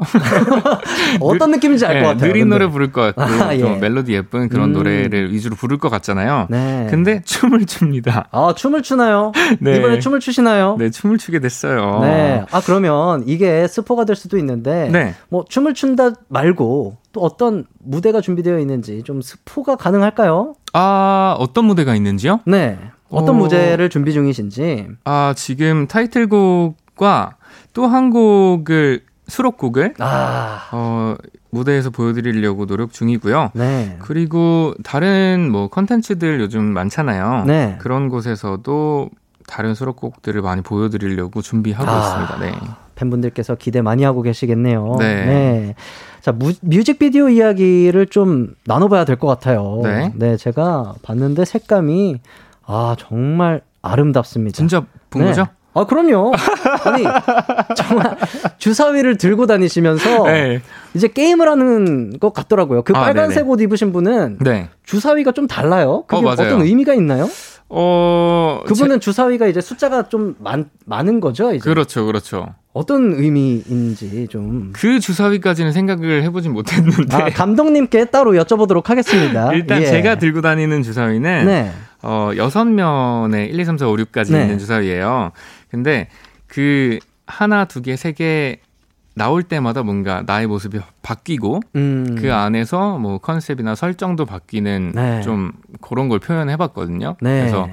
어떤 느낌인지 알 것 네, 같아요. 느린 근데. 노래 부를 것 같고 아, 예. 좀 멜로디 예쁜 그런 음. 노래를 위주로 부를 것 같잖아요. 네. 근데 춤을 춥니다. 아, 춤을 추나요? 네. 이번에 춤을 추시나요? 네, 춤을 추게 됐어요. 네. 아, 그러면 이게 스포가 될 수도 있는데 네. 뭐 춤을 춘다 말고 또 어떤 무대가 준비되어 있는지 좀 스포가 가능할까요? 아, 어떤 무대가 있는지요? 네. 어떤 어... 무대를 준비 중이신지. 아, 지금 타이틀곡과 또 한 곡을, 수록곡을 아... 어, 무대에서 보여드리려고 노력 중이고요. 네. 그리고 다른 뭐 컨텐츠들 요즘 많잖아요. 네. 그런 곳에서도 다른 수록곡들을 많이 보여드리려고 준비하고 아... 있습니다. 네. 팬분들께서 기대 많이 하고 계시겠네요. 네. 네. 자, 무, 뮤직비디오 이야기를 좀 나눠봐야 될 것 같아요. 네. 네, 제가 봤는데 색감이 아 정말 아름답습니다. 진짜 본 네. 거죠? 아, 그럼요. 아니, 정말 주사위를 들고 다니시면서 네. 이제 게임을 하는 것 같더라고요. 그 아, 빨간색 네네. 옷 입으신 분은 네. 주사위가 좀 달라요? 그게 어, 어떤 의미가 있나요? 어, 그분은 제... 주사위가 이제 숫자가 좀 많, 많은 거죠? 이제? 그렇죠, 그렇죠. 어떤 의미인지 좀. 그 주사위까지는 생각을 해보진 못했는데. 아, 감독님께 따로 여쭤보도록 하겠습니다. 일단 예. 제가 들고 다니는 주사위는 네. 어, 여섯 면에 일, 이, 삼, 사, 오, 육까지 네. 있는 주사위예요. 근데 그 하나, 두 개, 세 개 나올 때마다 뭔가 나의 모습이 바뀌고 음. 그 안에서 뭐 컨셉이나 설정도 바뀌는 네. 좀 그런 걸 표현해봤거든요. 네. 그래서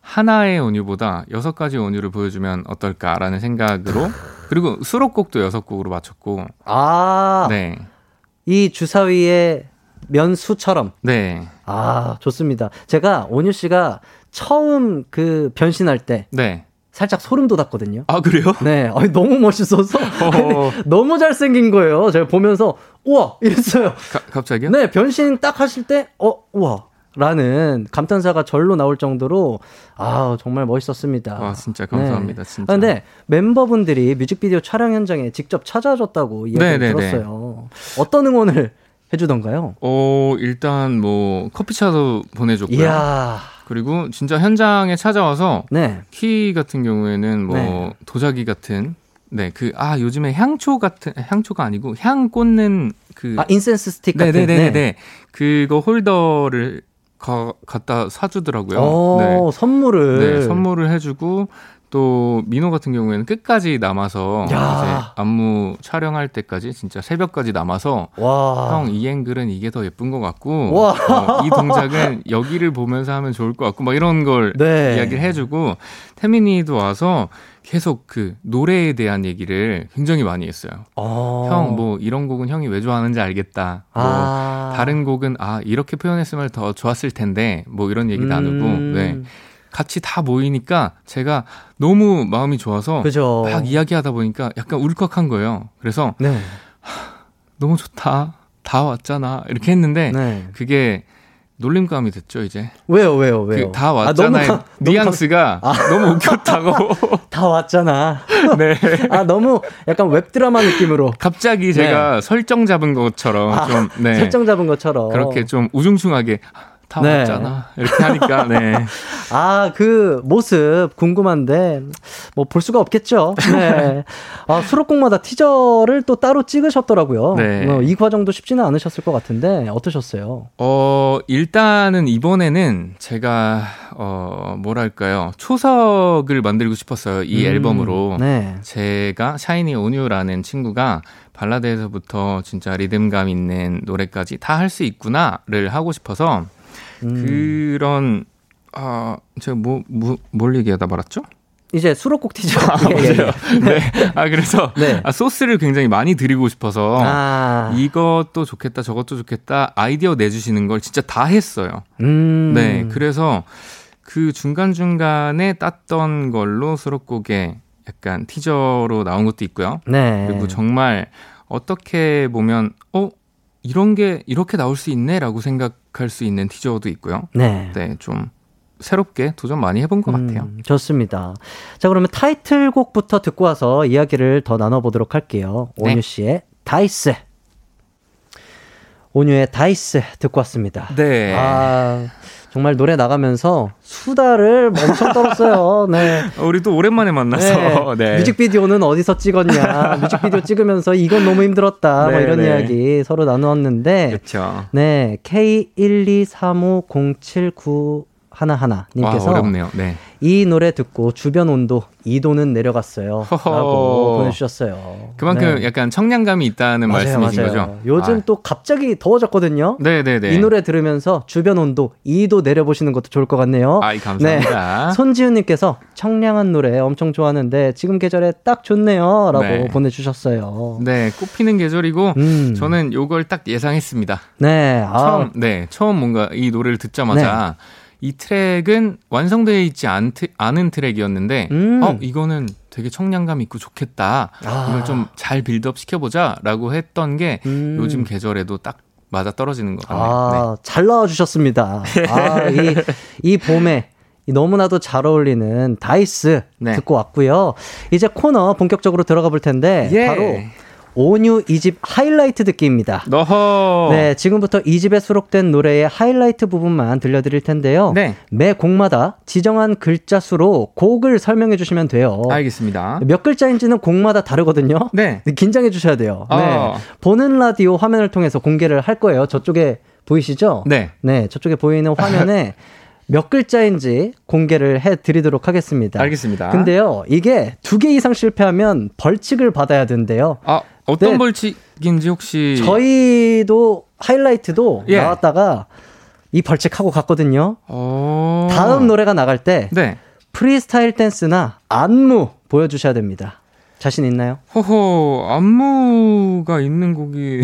하나의 온유보다 여섯 가지 온유를 보여주면 어떨까라는 생각으로 그리고 수록곡도 여섯 곡으로 맞췄고 아, 네. 이 주사위의 면수처럼 네. 아, 좋습니다. 제가 온유 씨가 처음 그 변신할 때 네. 살짝 소름 돋았거든요. 아, 그래요? 네, 아니, 너무 멋있어서 아니, 너무 잘생긴 거예요. 제가 보면서 우와 이랬어요. 가, 갑자기요? 네, 변신 딱 하실 때 어, 우와 라는 감탄사가 절로 나올 정도로 아, 정말 멋있었습니다. 아, 진짜 감사합니다. 네. 진짜. 아, 근데 멤버분들이 뮤직비디오 촬영 현장에 직접 찾아줬다고 이야기를 네네네. 들었어요. 어떤 응원을 해주던가요? 어, 일단 뭐 커피차도 보내줬고요. 이야. 그리고 진짜 현장에 찾아와서 네. 키 같은 경우에는 뭐 네. 도자기 같은 네, 그, 아, 요즘에 향초 같은, 향초가 아니고, 향 꽂는 그. 아, 인센스 스틱 같은 네네네네. 네. 그거 홀더를 가, 갖다 사주더라고요. 오, 네. 선물을. 네, 선물을 해주고, 또, 민호 같은 경우에는 끝까지 남아서, 야. 이제 안무 촬영할 때까지, 진짜 새벽까지 남아서, 와. 형, 이 앵글은 이게 더 예쁜 것 같고, 와. 어, 이 동작은 여기를 보면서 하면 좋을 것 같고, 막 이런 걸 네. 이야기를 해주고, 태민이도 와서, 계속 그 노래에 대한 얘기를 굉장히 많이 했어요. 형, 뭐 이런 곡은 형이 왜 좋아하는지 알겠다. 뭐 아~ 다른 곡은 아 이렇게 표현했으면 더 좋았을 텐데 뭐 이런 얘기 음~ 나누고 네. 같이 다 모이니까 제가 너무 마음이 좋아서 그죠. 막 이야기하다 보니까 약간 울컥한 거예요. 그래서 네. 하, 너무 좋다. 다 왔잖아. 이렇게 했는데 네. 그게 놀림감이 됐죠, 이제. 왜요, 왜요, 왜요? 그, 다 왔잖아요. 아, 너무, 뉘앙스가 너무, 아. 너무 웃겼다고. 다 왔잖아. 네. 아, 너무 약간 웹드라마 느낌으로. 갑자기 제가 네. 설정 잡은 것처럼 좀, 네. 설정 잡은 것처럼. 그렇게 좀 우중충하게 다 네. 왔잖아. 이렇게 하니까, 네. 아, 그 모습 궁금한데, 뭐, 볼 수가 없겠죠. 네. 아, 수록곡마다 티저를 또 따로 찍으셨더라고요. 네. 어, 이 과정도 쉽지는 않으셨을 것 같은데, 어떠셨어요? 어, 일단은 이번에는 제가, 어, 뭐랄까요. 초석을 만들고 싶었어요. 이 음, 앨범으로. 네. 제가, 샤이니 온유라는 친구가, 발라드에서부터 진짜 리듬감 있는 노래까지 다 할 수 있구나를 하고 싶어서 음. 그런 아 제가 뭐 뭘 얘기하다 말았죠? 이제 수록곡 티저. 아, 맞아요. 네. 아 그래서 네. 아, 소스를 굉장히 많이 드리고 싶어서 아. 이것도 좋겠다 저것도 좋겠다 아이디어 내주시는 걸 진짜 다 했어요. 음. 네. 그래서 그 중간중간에 땄던 걸로 수록곡에 약간 티저로 나온 것도 있고요. 네. 그리고 정말 어떻게 보면 어 이런 게 이렇게 나올 수 있네라고 생각할 수 있는 티저도 있고요. 네. 네, 좀 새롭게 도전 많이 해본 것 음, 같아요. 좋습니다. 자, 그러면 타이틀곡부터 듣고 와서 이야기를 더 나눠보도록 할게요. 네. 온유 씨의 다이스. 온유의 다이스 듣고 왔습니다. 네. 아. 정말 노래 나가면서 수다를 엄청 떨었어요. 네. 우리 또 오랜만에 만나서. 네. 네. 뮤직비디오는 어디서 찍었냐. 뮤직비디오 찍으면서 이건 너무 힘들었다. 네, 뭐 이런 네. 이야기 서로 나누었는데. 그렇죠. 네. 케이 일 이 삼 오 공 칠 구 일 일 님께서. 와, 어렵네요. 네. 이 노래 듣고 주변 온도 이 도는 내려갔어요. 허허. 라고 보내주셨어요. 그만큼 네. 약간 청량감이 있다는 맞아요, 말씀이신 맞아요. 거죠? 요즘 아. 또 갑자기 더워졌거든요. 네네네. 이 노래 들으면서 주변 온도 이 도 내려보시는 것도 좋을 것 같네요. 아이, 감사합니다. 네. 손지훈님께서 청량한 노래 엄청 좋아하는데 지금 계절에 딱 좋네요. 라고 네. 보내주셨어요. 네. 꽃피는 계절이고 음. 저는 요걸 딱 예상했습니다. 네. 아. 처음, 네. 처음 뭔가 이 노래를 듣자마자 네. 이 트랙은 완성되어 있지 않, 않은 트랙이었는데 음. 어 이거는 되게 청량감 있고 좋겠다. 아. 이걸 좀 잘 빌드업 시켜보자 라고 했던 게 음. 요즘 계절에도 딱 맞아 떨어지는 것 같네요. 아, 네. 잘 나와주셨습니다. 아, 이, 이 봄에 너무나도 잘 어울리는 다이스 네. 듣고 왔고요. 이제 코너 본격적으로 들어가 볼 텐데 예. 바로 온유 이 집 하이라이트 듣기입니다. 너허. 네, 지금부터 이 집에 수록된 노래의 하이라이트 부분만 들려드릴 텐데요. 네. 매 곡마다 지정한 글자 수로 곡을 설명해 주시면 돼요. 알겠습니다. 몇 글자인지는 곡마다 다르거든요. 네. 긴장해 주셔야 돼요. 어. 네. 보는 라디오 화면을 통해서 공개를 할 거예요. 저쪽에 보이시죠? 네. 네, 저쪽에 보이는 화면에 몇 글자인지 공개를 해드리도록 하겠습니다. 알겠습니다. 근데요, 이게 두 개 이상 실패하면 벌칙을 받아야 된대요. 아, 어떤 네, 벌칙인지 혹시? 저희도 하이라이트도 예. 나왔다가 이 벌칙하고 갔거든요. 오. 다음 노래가 나갈 때 네. 프리스타일 댄스나 안무 보여주셔야 됩니다. 자신 있나요? 호호, 안무가 있는 곡이...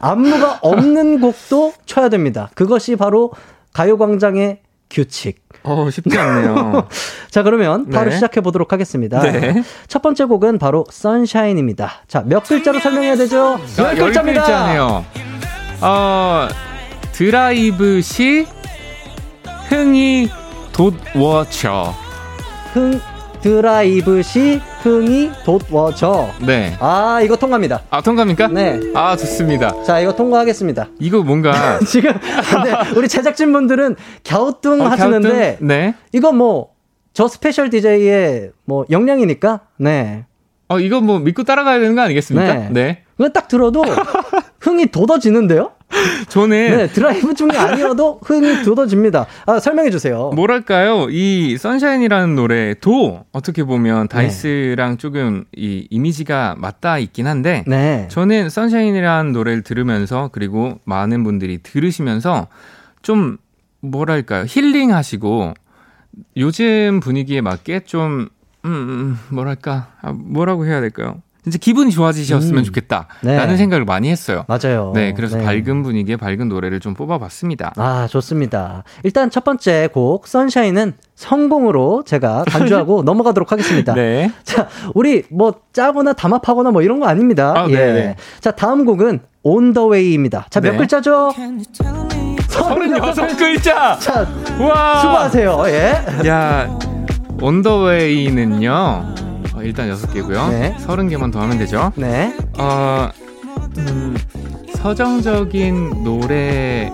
안무가 없는 곡도 쳐야 됩니다. 그것이 바로 가요광장의 규칙. 어, 쉽지 않네요. 자, 그러면 바로 네. 시작해 보도록 하겠습니다. 네. 첫 번째 곡은 바로 선샤인입니다. 자, 몇 글자로 설명해야 되죠? 열 글자입니다. 열 글자네요. 어, 드라이브 시 흥이 돋워쳐. 흥 드라이브 시 흥이 돋워져. 네. 아, 이거 통과입니다. 아, 통과입니까? 네. 아, 좋습니다. 자, 이거 통과하겠습니다. 이거 뭔가 지금 근데 우리 제작진분들은 갸우뚱 어, 하시는데 갸우뚱? 네. 이거 뭐 저 스페셜 디제이의 뭐 역량이니까. 네. 어, 이거 뭐 믿고 따라가야 되는 거 아니겠습니까? 네. 네. 이거 딱 들어도 흥이 돋아지는데요? 저는 네, 드라이브 중이 아니어도 흥이 돋아집니다. 아, 설명해 주세요. 뭐랄까요? 이 선샤인이라는 노래도 어떻게 보면 다이스랑 네. 조금 이 이미지가 맞닿아 있긴 한데 네. 저는 선샤인이라는 노래를 들으면서 그리고 많은 분들이 들으시면서 좀 뭐랄까요? 힐링하시고 요즘 분위기에 맞게 좀 음, 음, 뭐랄까? 아, 뭐라고 해야 될까요? 진짜 기분이 좋아지셨으면 음. 좋겠다 라는 네. 생각을 많이 했어요. 맞아요. 네, 그래서 네. 밝은 분위기에 밝은 노래를 좀 뽑아봤습니다. 아, 좋습니다. 일단 첫 번째 곡 선샤인은 성공으로 제가 간주하고 넘어가도록 하겠습니다. 네. 자, 우리 뭐 짜거나 담합하거나 뭐 이런 거 아닙니다. 아, 예. 네네. 자, 다음 곡은 On the Way입니다. 자, 몇 네. 글자죠? 서른여섯 글자. 자, 우와. 수고하세요. 예. 야, On the Way는요. 일단 여섯 개고요. 네. 서른 개만 더 하면 되죠. 네. 어, 음, 서정적인 노래에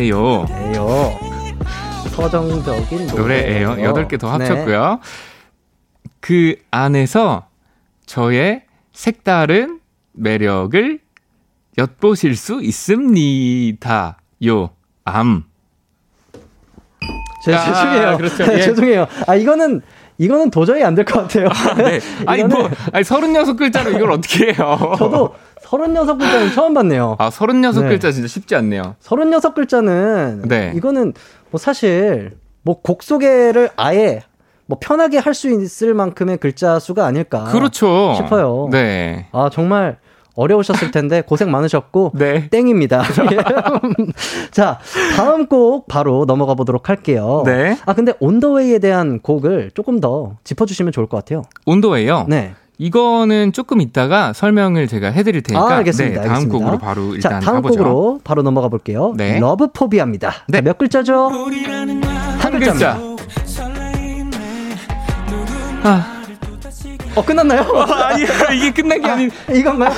에요. 에요. 서정적인 노래예요. 여덟 개 더 합쳤고요. 네. 그 안에서 저의 색다른 매력을 엿보실 수 있습니다. 요, 암. 제, 아, 죄송해요. 그렇죠. 네, 예. 죄송해요. 아, 이거는, 이거는 도저히 안 될 것 같아요. 아, 네. 아니, 뭐, 아니, 서른여섯 글자로 이걸 어떻게 해요? 저도 서른여섯 글자는 처음 봤네요. 아, 서른여섯 글자 네. 진짜 쉽지 않네요. 서른여섯 글자는, 네. 이거는 뭐 사실, 뭐 곡 소개를 아예, 뭐 편하게 할 수 있을 만큼의 글자 수가 아닐까. 그렇죠. 싶어요. 네. 아, 정말. 어려우셨을 텐데 고생 많으셨고 네. 땡입니다. 자, 다음 곡 바로 넘어가 보도록 할게요. 네. 아 근데 온더웨이에 대한 곡을 조금 더 짚어주시면 좋을 것 같아요. 온더웨이요? 네. 이거는 조금 이따가 설명을 제가 해드릴 테니까. 아, 알겠습니다. 네, 다음 알겠습니다. 곡으로 바로 일단 가보죠. 자, 다음 가보죠. 곡으로 바로 넘어가 볼게요. 네. 러브포비아입니다. 네. 자, 몇 글자죠? 한 글자. 아. 어, 끝났나요? 어, 아니, 이게 끝난 게 아닌. 아, 이건가요?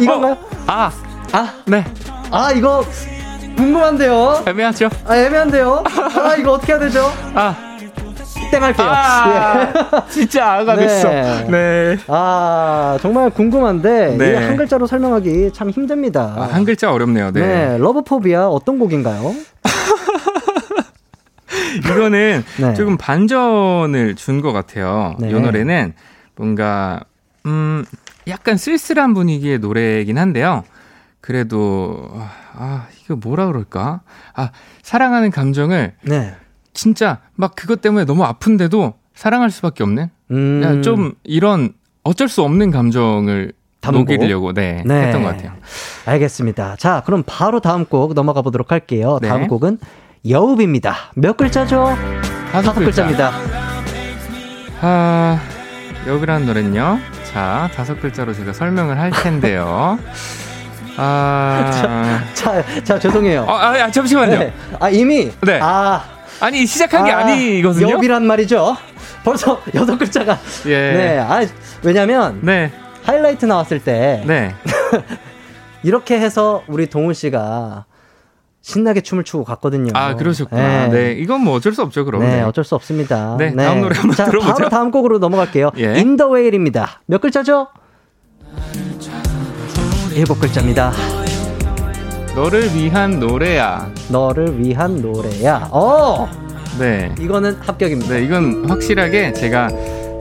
이건가요? 어, 아, 아, 네. 아, 이거 궁금한데요. 애매하죠? 아, 애매한데요. 아, 이거 어떻게 해야 되죠? 아. 땡할게요. 아, 예. 진짜 아가 네. 됐어. 네. 아, 정말 궁금한데 네. 한 글자로 설명하기 참 힘듭니다. 아, 한 글자 어렵네요. 네. 네. 러브포비아 어떤 곡인가요? 이거는 네. 조금 반전을 준 것 같아요. 네. 이 노래는 뭔가 음 약간 쓸쓸한 분위기의 노래이긴 한데요. 그래도 아 이거 뭐라 그럴까? 아 사랑하는 감정을 네. 진짜 막 그것 때문에 너무 아픈데도 사랑할 수밖에 없는 음. 좀 이런 어쩔 수 없는 감정을 녹이려고 네, 네. 했던 것 같아요. 알겠습니다. 자 그럼 바로 다음 곡 넘어가 보도록 할게요. 네. 다음 곡은 여우비입니다. 몇 글자죠? 다섯 글자. 글자입니다. 아... 여우비라는 노래는요. 자, 다섯 글자로 제가 설명을 할 텐데요. 아, 자, 자, 자 죄송해요. 아, 아 잠시만요. 네. 아, 이미. 네. 아, 아니 시작한 아, 게 아니거든요. 여우비란 말이죠. 벌써 여섯 글자가. 예. 네. 아, 왜냐면. 네. 하이라이트 나왔을 때. 네. 이렇게 해서 우리 동훈 씨가. 신나게 춤을 추고 갔거든요. 아, 그러셨구나. 네. 네. 이건 뭐 어쩔 수 없죠, 그럼. 네, 어쩔 수 없습니다. 네. 네. 다음 노래 한번 자, 들어보죠. 바로 다음 곡으로 넘어갈게요. 예. In the Whale입니다. 몇 글자죠? 일곱 글자입니다. 너를 위한 노래야. 너를 위한 노래야. 어! 네. 이거는 합격입니다. 네, 이건 확실하게 제가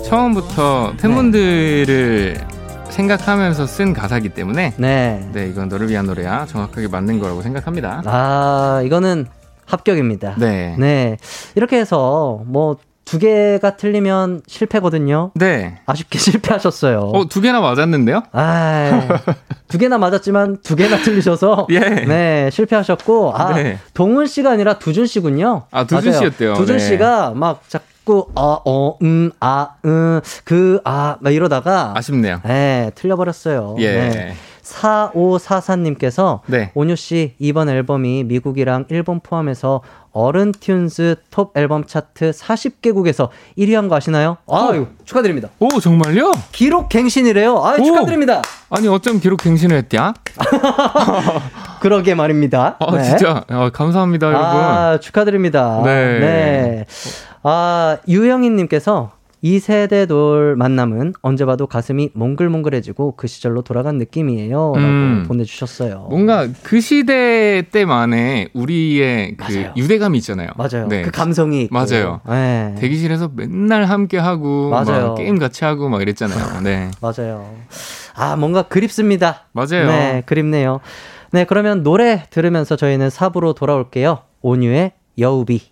처음부터 팬분들을 네. 생각하면서 쓴 가사이기 때문에 네. 네, 이건 너를 위한 노래야 정확하게 맞는 거라고 생각합니다. 아, 이거는 합격입니다. 네. 네. 이렇게 해서 뭐 두 개가 틀리면 실패거든요. 네. 아쉽게 실패하셨어요. 어, 두 개나 맞았는데요? 아. 두 개나 맞았지만 두 개나 틀리셔서 예. 네, 실패하셨고 아, 네. 동훈 씨가 아니라 두준 씨군요. 아, 두준 씨였대요. 두준 네. 씨가 막 자 아, 어, 음, 아, 음, 그, 아, 막 이러다가. 아쉽네요. 네, 틀려버렸어요. 예. 네. 사오사사님께서. 네. 온유씨, 이번 앨범이 미국이랑 일본 포함해서 어른 튠즈 톱 앨범 차트 사십 개국에서 일 위 한 거 아시나요? 아유, 축하드립니다. 오, 정말요? 기록 갱신이래요. 아유, 오. 축하드립니다. 아니, 어쩜 기록 갱신을 했냐? 그러게 말입니다. 아, 네. 진짜. 아, 감사합니다, 여러분. 아, 축하드립니다. 네. 네. 아, 유영희님께서 이 세대 돌 만남은 언제 봐도 가슴이 몽글몽글해지고 그 시절로 돌아간 느낌이에요. 라고 음, 보내주셨어요. 뭔가 그 시대 때만에 우리의 맞아요. 그 유대감이 있잖아요. 맞아요. 네. 그 감성이 있고. 맞아요. 네. 대기실에서 맨날 함께하고 막 게임 같이 하고 막 이랬잖아요. 네. 맞아요. 아, 뭔가 그립습니다. 맞아요. 네, 그립네요. 네, 그러면 노래 들으면서 저희는 사 부로 돌아올게요. 온유의 여우비.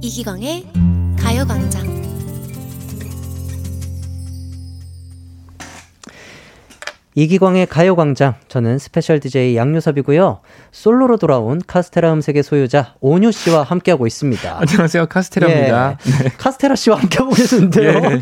이기광의 가요광장. 이기광의 가요광장, 저는 스페셜 디제이 양요섭이고요. 솔로로 돌아온 카스테라 음색의 소유자 온유 씨와 함께하고 있습니다. 안녕하세요, 카스테라입니다. 예. 네. 카스테라 씨와 함께하고 계시는데요. 예.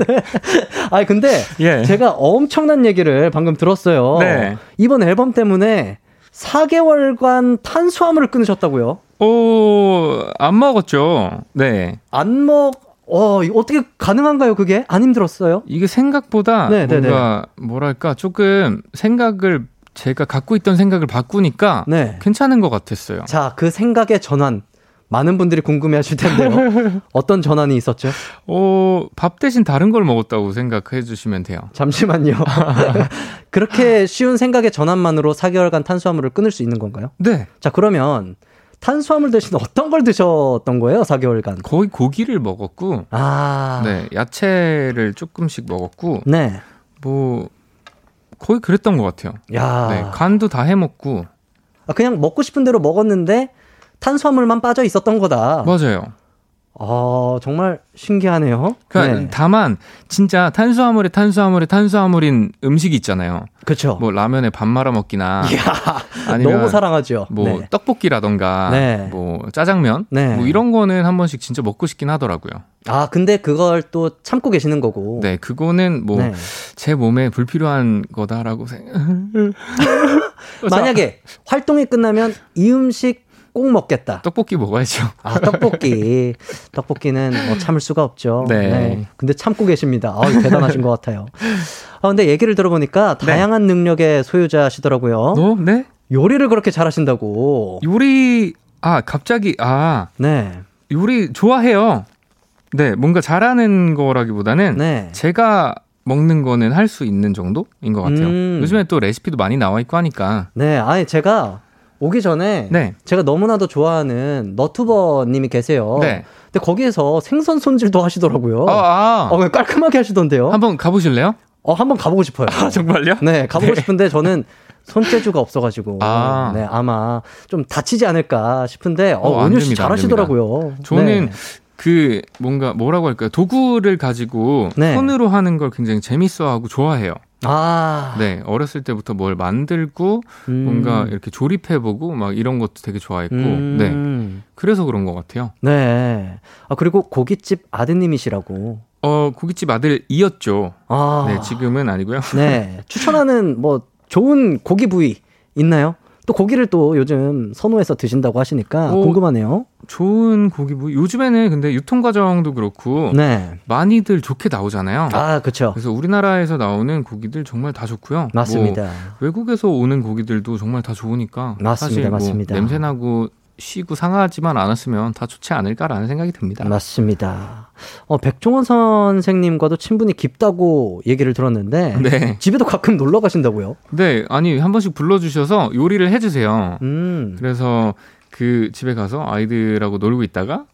아 근데 예. 제가 엄청난 얘기를 방금 들었어요. 네. 이번 앨범 때문에 사 개월간 탄수화물을 끊으셨다고요? 오, 안 먹었죠. 네. 안 먹. 어, 어떻게 가능한가요, 그게? 안 힘들었어요? 이게 생각보다 네, 뭔가, 네, 네. 뭐랄까, 조금 생각을, 제가 갖고 있던 생각을 바꾸니까 네. 괜찮은 것 같았어요. 자, 그 생각의 전환. 많은 분들이 궁금해 하실 텐데요. 어떤 전환이 있었죠? 어, 밥 대신 다른 걸 먹었다고 생각해 주시면 돼요. 잠시만요. 그렇게 쉬운 생각의 전환만으로 사 개월간 탄수화물을 끊을 수 있는 건가요? 네. 자, 그러면. 탄수화물 대신 어떤 걸 드셨던 거예요, 사 개월간? 거의 고기를 먹었고, 아. 네, 야채를 조금씩 먹었고, 네. 뭐, 거의 그랬던 것 같아요. 야. 네, 간도 다 해먹고. 아, 그냥 먹고 싶은 대로 먹었는데, 탄수화물만 빠져 있었던 거다. 맞아요. 아, 정말 신기하네요. 그러니까 네. 다만, 진짜 탄수화물에 탄수화물에 탄수화물인 음식이 있잖아요. 그쵸. 뭐, 라면에 밥 말아 먹기나. 이야, 아니면 너무 사랑하죠. 뭐, 네. 떡볶이라던가. 네. 뭐, 짜장면. 네. 뭐, 이런 거는 한 번씩 진짜 먹고 싶긴 하더라고요. 아, 근데 그걸 또 참고 계시는 거고. 네, 그거는 뭐, 네. 제 몸에 불필요한 거다라고 생각. 만약에 활동이 끝나면 이 음식 꼭 먹겠다. 떡볶이 먹어야죠. 아, 떡볶이. 떡볶이는 뭐 참을 수가 없죠. 네. 네. 근데 참고 계십니다. 아, 대단하신 것 같아요. 아, 근데 얘기를 들어보니까 네. 다양한 능력의 소유자시더라고요. 어? 네? 요리를 그렇게 잘하신다고. 요리, 아, 갑자기, 아. 네. 요리 좋아해요. 네, 뭔가 잘하는 거라기보다는 네. 제가 먹는 거는 할 수 있는 정도인 것 같아요. 음. 요즘에 또 레시피도 많이 나와 있고 하니까. 네, 아니, 제가. 오기 전에 네. 제가 너무나도 좋아하는 너튜버님이 계세요. 네. 근데 거기에서 생선 손질도 하시더라고요. 아, 아. 어, 깔끔하게 하시던데요. 한번 가보실래요? 어, 한번 가보고 싶어요. 아, 정말요? 네, 가보고 네. 싶은데 저는 손재주가 없어가지고 아. 네, 아마 좀 다치지 않을까 싶은데 어, 어, 온유 씨 잘하시더라고요. 저는 네. 그 뭔가 뭐라고 할까요? 도구를 가지고 네. 손으로 하는 걸 굉장히 재밌어하고 좋아해요. 아. 네, 어렸을 때부터 뭘 만들고, 음. 뭔가 이렇게 조립해보고, 막 이런 것도 되게 좋아했고, 음. 네. 그래서 그런 것 같아요. 네. 아, 그리고 고깃집 아드님이시라고. 어, 고깃집 아들이었죠. 아. 네, 지금은 아니고요. 네. 추천하는 뭐 좋은 고기 부위 있나요? 또 고기를 또 요즘 선호해서 드신다고 하시니까 어, 궁금하네요. 좋은 고기 뭐 요즘에는 근데 유통 과정도 그렇고 네. 많이들 좋게 나오잖아요. 아, 그렇죠. 그래서 우리나라에서 나오는 고기들 정말 다 좋고요. 맞습니다. 뭐 외국에서 오는 고기들도 정말 다 좋으니까 맞습니다. 뭐 맞습니다. 냄새 나고 쉬고 상하지만 않았으면 다 좋지 않을까라는 생각이 듭니다. 맞습니다. 어, 백종원 선생님과도 친분이 깊다고 얘기를 들었는데 네. 집에도 가끔 놀러 가신다고요? 네, 아니 한 번씩 불러주셔서 요리를 해주세요. 음. 그래서 그 집에 가서 아이들하고 놀고 있다가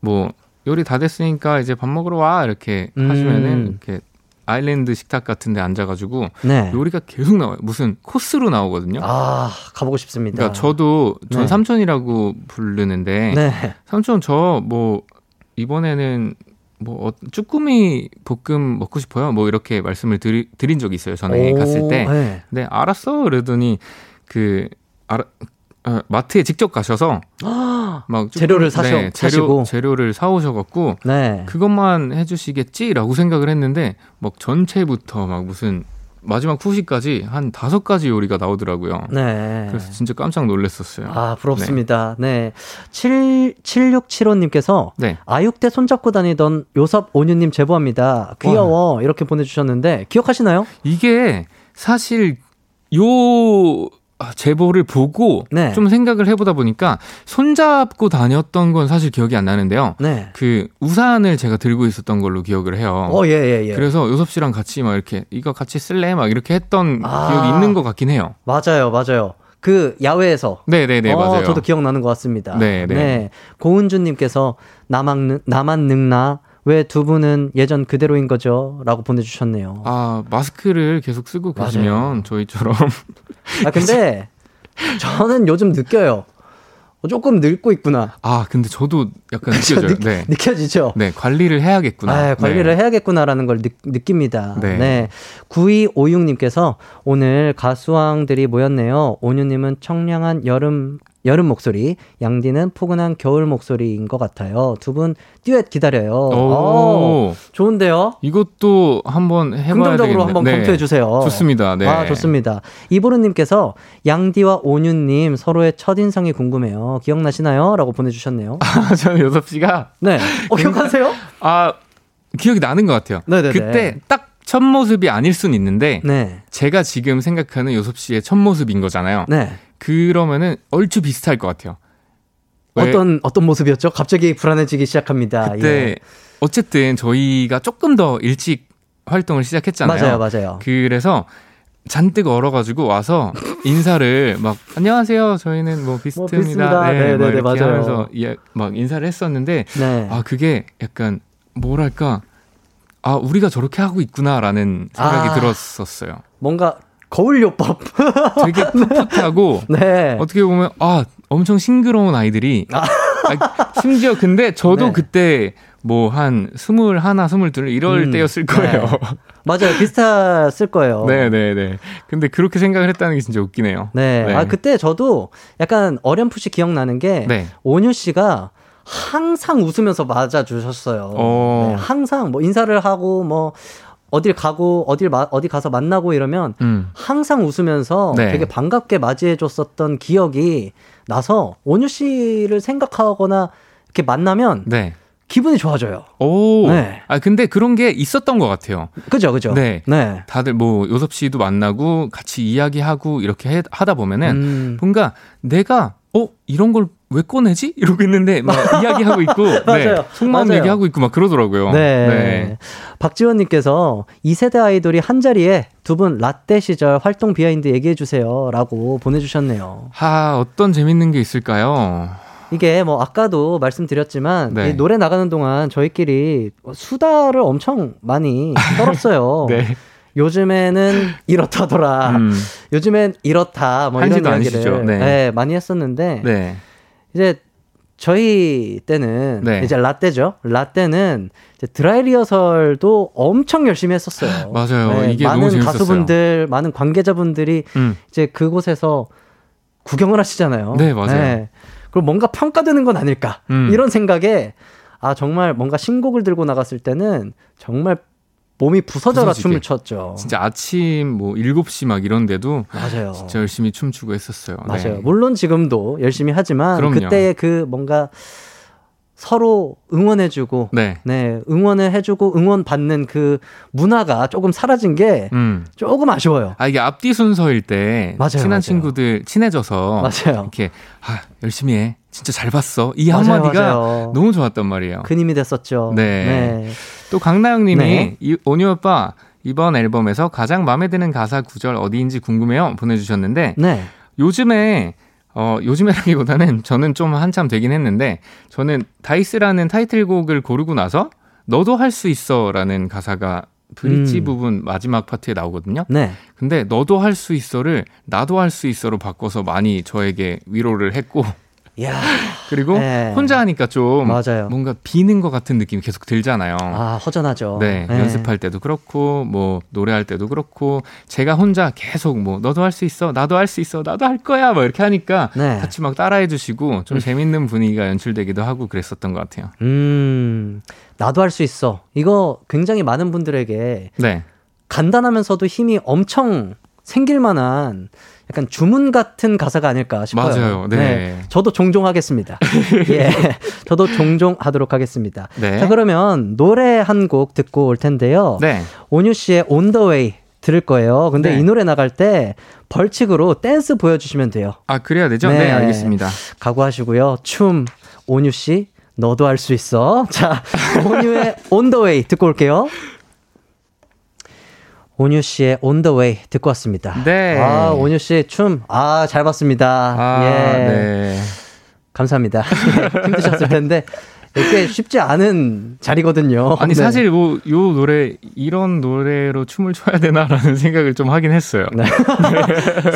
뭐 요리 다 됐으니까 이제 밥 먹으러 와 이렇게 음. 하시면은 이렇게 아일랜드 식탁 같은 데 앉아가지고 네. 요리가 계속 나와요. 무슨 코스로 나오거든요. 아, 가보고 싶습니다. 그러니까 저도 전 네. 삼촌이라고 부르는데 네. 삼촌 저 뭐 이번에는 뭐 쭈꾸미 볶음 먹고 싶어요. 뭐 이렇게 말씀을 드리, 드린 적이 있어요. 전에 오, 갔을 때. 네. 네, 알았어. 그러더니 그 알아, 아, 마트에 직접 가셔서 막 재료를 사셔, 네, 재료, 재료를 사오셔갖고 네. 그것만 해주시겠지라고 생각을 했는데 막 전체부터 막 무슨 마지막 후식까지 한 다섯 가지 요리가 나오더라고요. 네. 그래서 진짜 깜짝 놀랐었어요. 아, 부럽습니다. 네. 네. 칠칠육칠오님께서 네. 아육대 손잡고 다니던 요섭 온유님 제보합니다. 귀여워. 와. 이렇게 보내주셨는데 기억하시나요? 이게 사실 요... 제보를 보고 네. 좀 생각을 해보다 보니까 손잡고 다녔던 건 사실 기억이 안 나는데요. 네. 그 우산을 제가 들고 있었던 걸로 기억을 해요. 어, 예, 예, 예. 그래서 요섭 씨랑 같이 막 이렇게 이거 같이 쓸래? 막 이렇게 했던 아, 기억이 있는 것 같긴 해요. 맞아요, 맞아요. 그 야외에서. 네네네, 어, 맞아요. 저도 기억나는 것 같습니다. 네네. 네. 고은주님께서 나만, 나만 늙나? 왜 두 분은 예전 그대로인 거죠? 라고 보내주셨네요. 아, 마스크를 계속 쓰고 맞아요. 계시면 저희처럼. 아, 근데 저는 요즘 느껴요. 어, 조금 늙고 있구나. 아, 근데 저도 약간 느껴져요. 느, 네. 느껴지죠? 네, 관리를 해야겠구나. 아, 관리를 네. 해야겠구나라는 걸 느, 느낍니다. 네. 네. 구이오육님께서 오늘 가수왕들이 모였네요. 온유님은 청량한 여름, 여름 목소리, 양디는 포근한 겨울 목소리인 것 같아요. 두 분 듀엣 기다려요. 오, 오, 좋은데요? 이것도 한번 해봐야 되겠네요. 긍정적으로 한번 네. 검토해주세요. 좋습니다. 네. 아, 좋습니다. 이보루님께서 양디와 온유님 서로의 첫인상이 궁금해요. 기억나시나요? 라고 보내주셨네요. 아, 저는 요섭씨가. 네. 어, 기억하세요? 아, 기억이 나는 것 같아요. 네네네. 그때 딱 첫 모습이 아닐 순 있는데, 네. 제가 지금 생각하는 요섭씨의 첫 모습인 거잖아요. 네. 그러면은 얼추 비슷할 것 같아요. 어떤 어떤 모습이었죠? 갑자기 불안해지기 시작합니다. 그때 예. 어쨌든 저희가 조금 더 일찍 활동을 시작했잖아요. 맞아요, 맞아요. 그래서 잔뜩 얼어가지고 와서 인사를 막 안녕하세요. 저희는 뭐 비슷합니다. 뭐 비슷합니다. 네, 네, 네, 네, 맞아요. 하면서 예, 막 인사를 했었는데 네. 아 그게 약간 뭐랄까 아 우리가 저렇게 하고 있구나라는 생각이 아, 들었었어요. 뭔가 거울요법. 되게 풋풋하고 네. 어떻게 보면 아 엄청 싱그러운 아이들이 아. 아, 심지어 근데 저도 네. 그때 뭐 한 스물하나, 스물둘 이럴 음, 때였을 거예요. 네. 맞아요. 비슷했을 거예요. 네네네. 근데 그렇게 생각을 했다는 게 진짜 웃기네요. 네. 네. 아 그때 저도 약간 어렴풋이 기억나는 게 네. 온유 씨가 항상 웃으면서 맞아주셨어요. 네, 항상 뭐 인사를 하고 뭐 어딜 가고 어딜 마, 어디 가서 만나고 이러면 음. 항상 웃으면서 네. 되게 반갑게 맞이해줬었던 기억이 나서 온유 씨를 생각하거나 이렇게 만나면 네. 기분이 좋아져요. 오, 네. 아 근데 그런 게 있었던 것 같아요. 그죠, 그죠. 네, 네. 다들 뭐 요섭 씨도 만나고 같이 이야기하고 이렇게 해, 하다 보면은 음. 뭔가 내가 어 이런 걸 왜 꺼내지? 이러고 있는데 막 이야기하고 있고 맞아요. 네, 속마음 맞아요. 얘기하고 있고 막 그러더라고요. 네. 네. 박지원님께서 이 세대 아이돌이 한자리에 두 분 라떼 시절 활동 비하인드 얘기해 주세요 라고 보내주셨네요. 하, 어떤 재밌는 게 있을까요? 이게 뭐 아까도 말씀드렸지만 네. 노래 나가는 동안 저희끼리 수다를 엄청 많이 떨었어요. 네. 요즘에는 이렇다더라. 음. 요즘엔 이렇다. 뭐 이런 이야기를 네. 네, 많이 했었는데 네. 이제 저희 때는 네. 이제 라떼죠. 라떼는 이제 드라이 리허설도 엄청 열심히 했었어요. 맞아요. 네, 이게 많은 너무 재밌었어요. 가수분들, 많은 관계자분들이 음. 이제 그곳에서 구경을 하시잖아요. 네, 맞아요. 네. 그리고 뭔가 평가되는 건 아닐까 음. 이런 생각에 아 정말 뭔가 신곡을 들고 나갔을 때는 정말 몸이 부서져라 부서지게. 춤을 췄죠. 진짜 아침 뭐 일곱 시 막 이런데도 맞아요. 진짜 열심히 춤추고 했었어요. 맞아요. 네. 물론 지금도 열심히 하지만 그럼요. 그때의 그 뭔가 서로 응원해주고 네. 네, 응원을 해주고 응원받는 그 문화가 조금 사라진 게 음. 조금 아쉬워요. 아 이게 앞뒤 순서일 때 맞아요, 친한 맞아요. 친구들 친해져서 맞아요. 이렇게 아, 열심히 해. 진짜 잘 봤어. 이 한마디가 맞아요. 너무 좋았단 말이에요. 큰 힘이 됐었죠. 네. 네. 또 강나영님이 네. 이, 온유 오빠 이번 앨범에서 가장 마음에 드는 가사 구절 어디인지 궁금해요 보내주셨는데 네. 요즘에 어, 요즘에라기보다는 저는 좀 한참 되긴 했는데 저는 다이스라는 타이틀곡을 고르고 나서 너도 할 수 있어 라는 가사가 브릿지 음. 부분 마지막 파트에 나오거든요. 네. 근데 너도 할 수 있어를 나도 할 수 있어로 바꿔서 많이 저에게 위로를 했고 야. 그리고 네. 혼자 하니까 좀 맞아요. 뭔가 비는 것 같은 느낌이 계속 들잖아요. 아, 허전하죠. 네, 네. 연습할 때도 그렇고 뭐 노래할 때도 그렇고 제가 혼자 계속 뭐 너도 할 수 있어, 나도 할 수 있어, 나도 할 거야 막 이렇게 하니까 네. 같이 막 따라해 주시고 좀 음. 재밌는 분위기가 연출되기도 하고 그랬었던 것 같아요. 음, 나도 할 수 있어. 이거 굉장히 많은 분들에게 네. 간단하면서도 힘이 엄청 생길 만한 약간 주문 같은 가사가 아닐까 싶어요. 맞아요. 네. 네. 저도 종종 하겠습니다. 예. 저도 종종 하도록 하겠습니다. 네. 자, 그러면 노래 한 곡 듣고 올 텐데요. 네. 온유 씨의 On the Way 들을 거예요. 근데 네. 이 노래 나갈 때 벌칙으로 댄스 보여주시면 돼요. 아, 그래야 되죠? 네, 네 알겠습니다. 각오하시고요. 춤, 온유 씨, 너도 할 수 있어. 자, 온유의 On the Way 듣고 올게요. 온유 씨의 On the Way 듣고 왔습니다. 네. 아, 온유 씨의 춤. 아, 잘 봤습니다. 아, 예. 네. 감사합니다. 힘드셨을 텐데. 꽤 쉽지 않은 자리거든요. 아니 네. 사실 뭐 이 노래 이런 노래로 춤을 춰야 되나라는 생각을 좀 하긴 했어요. 네. 네.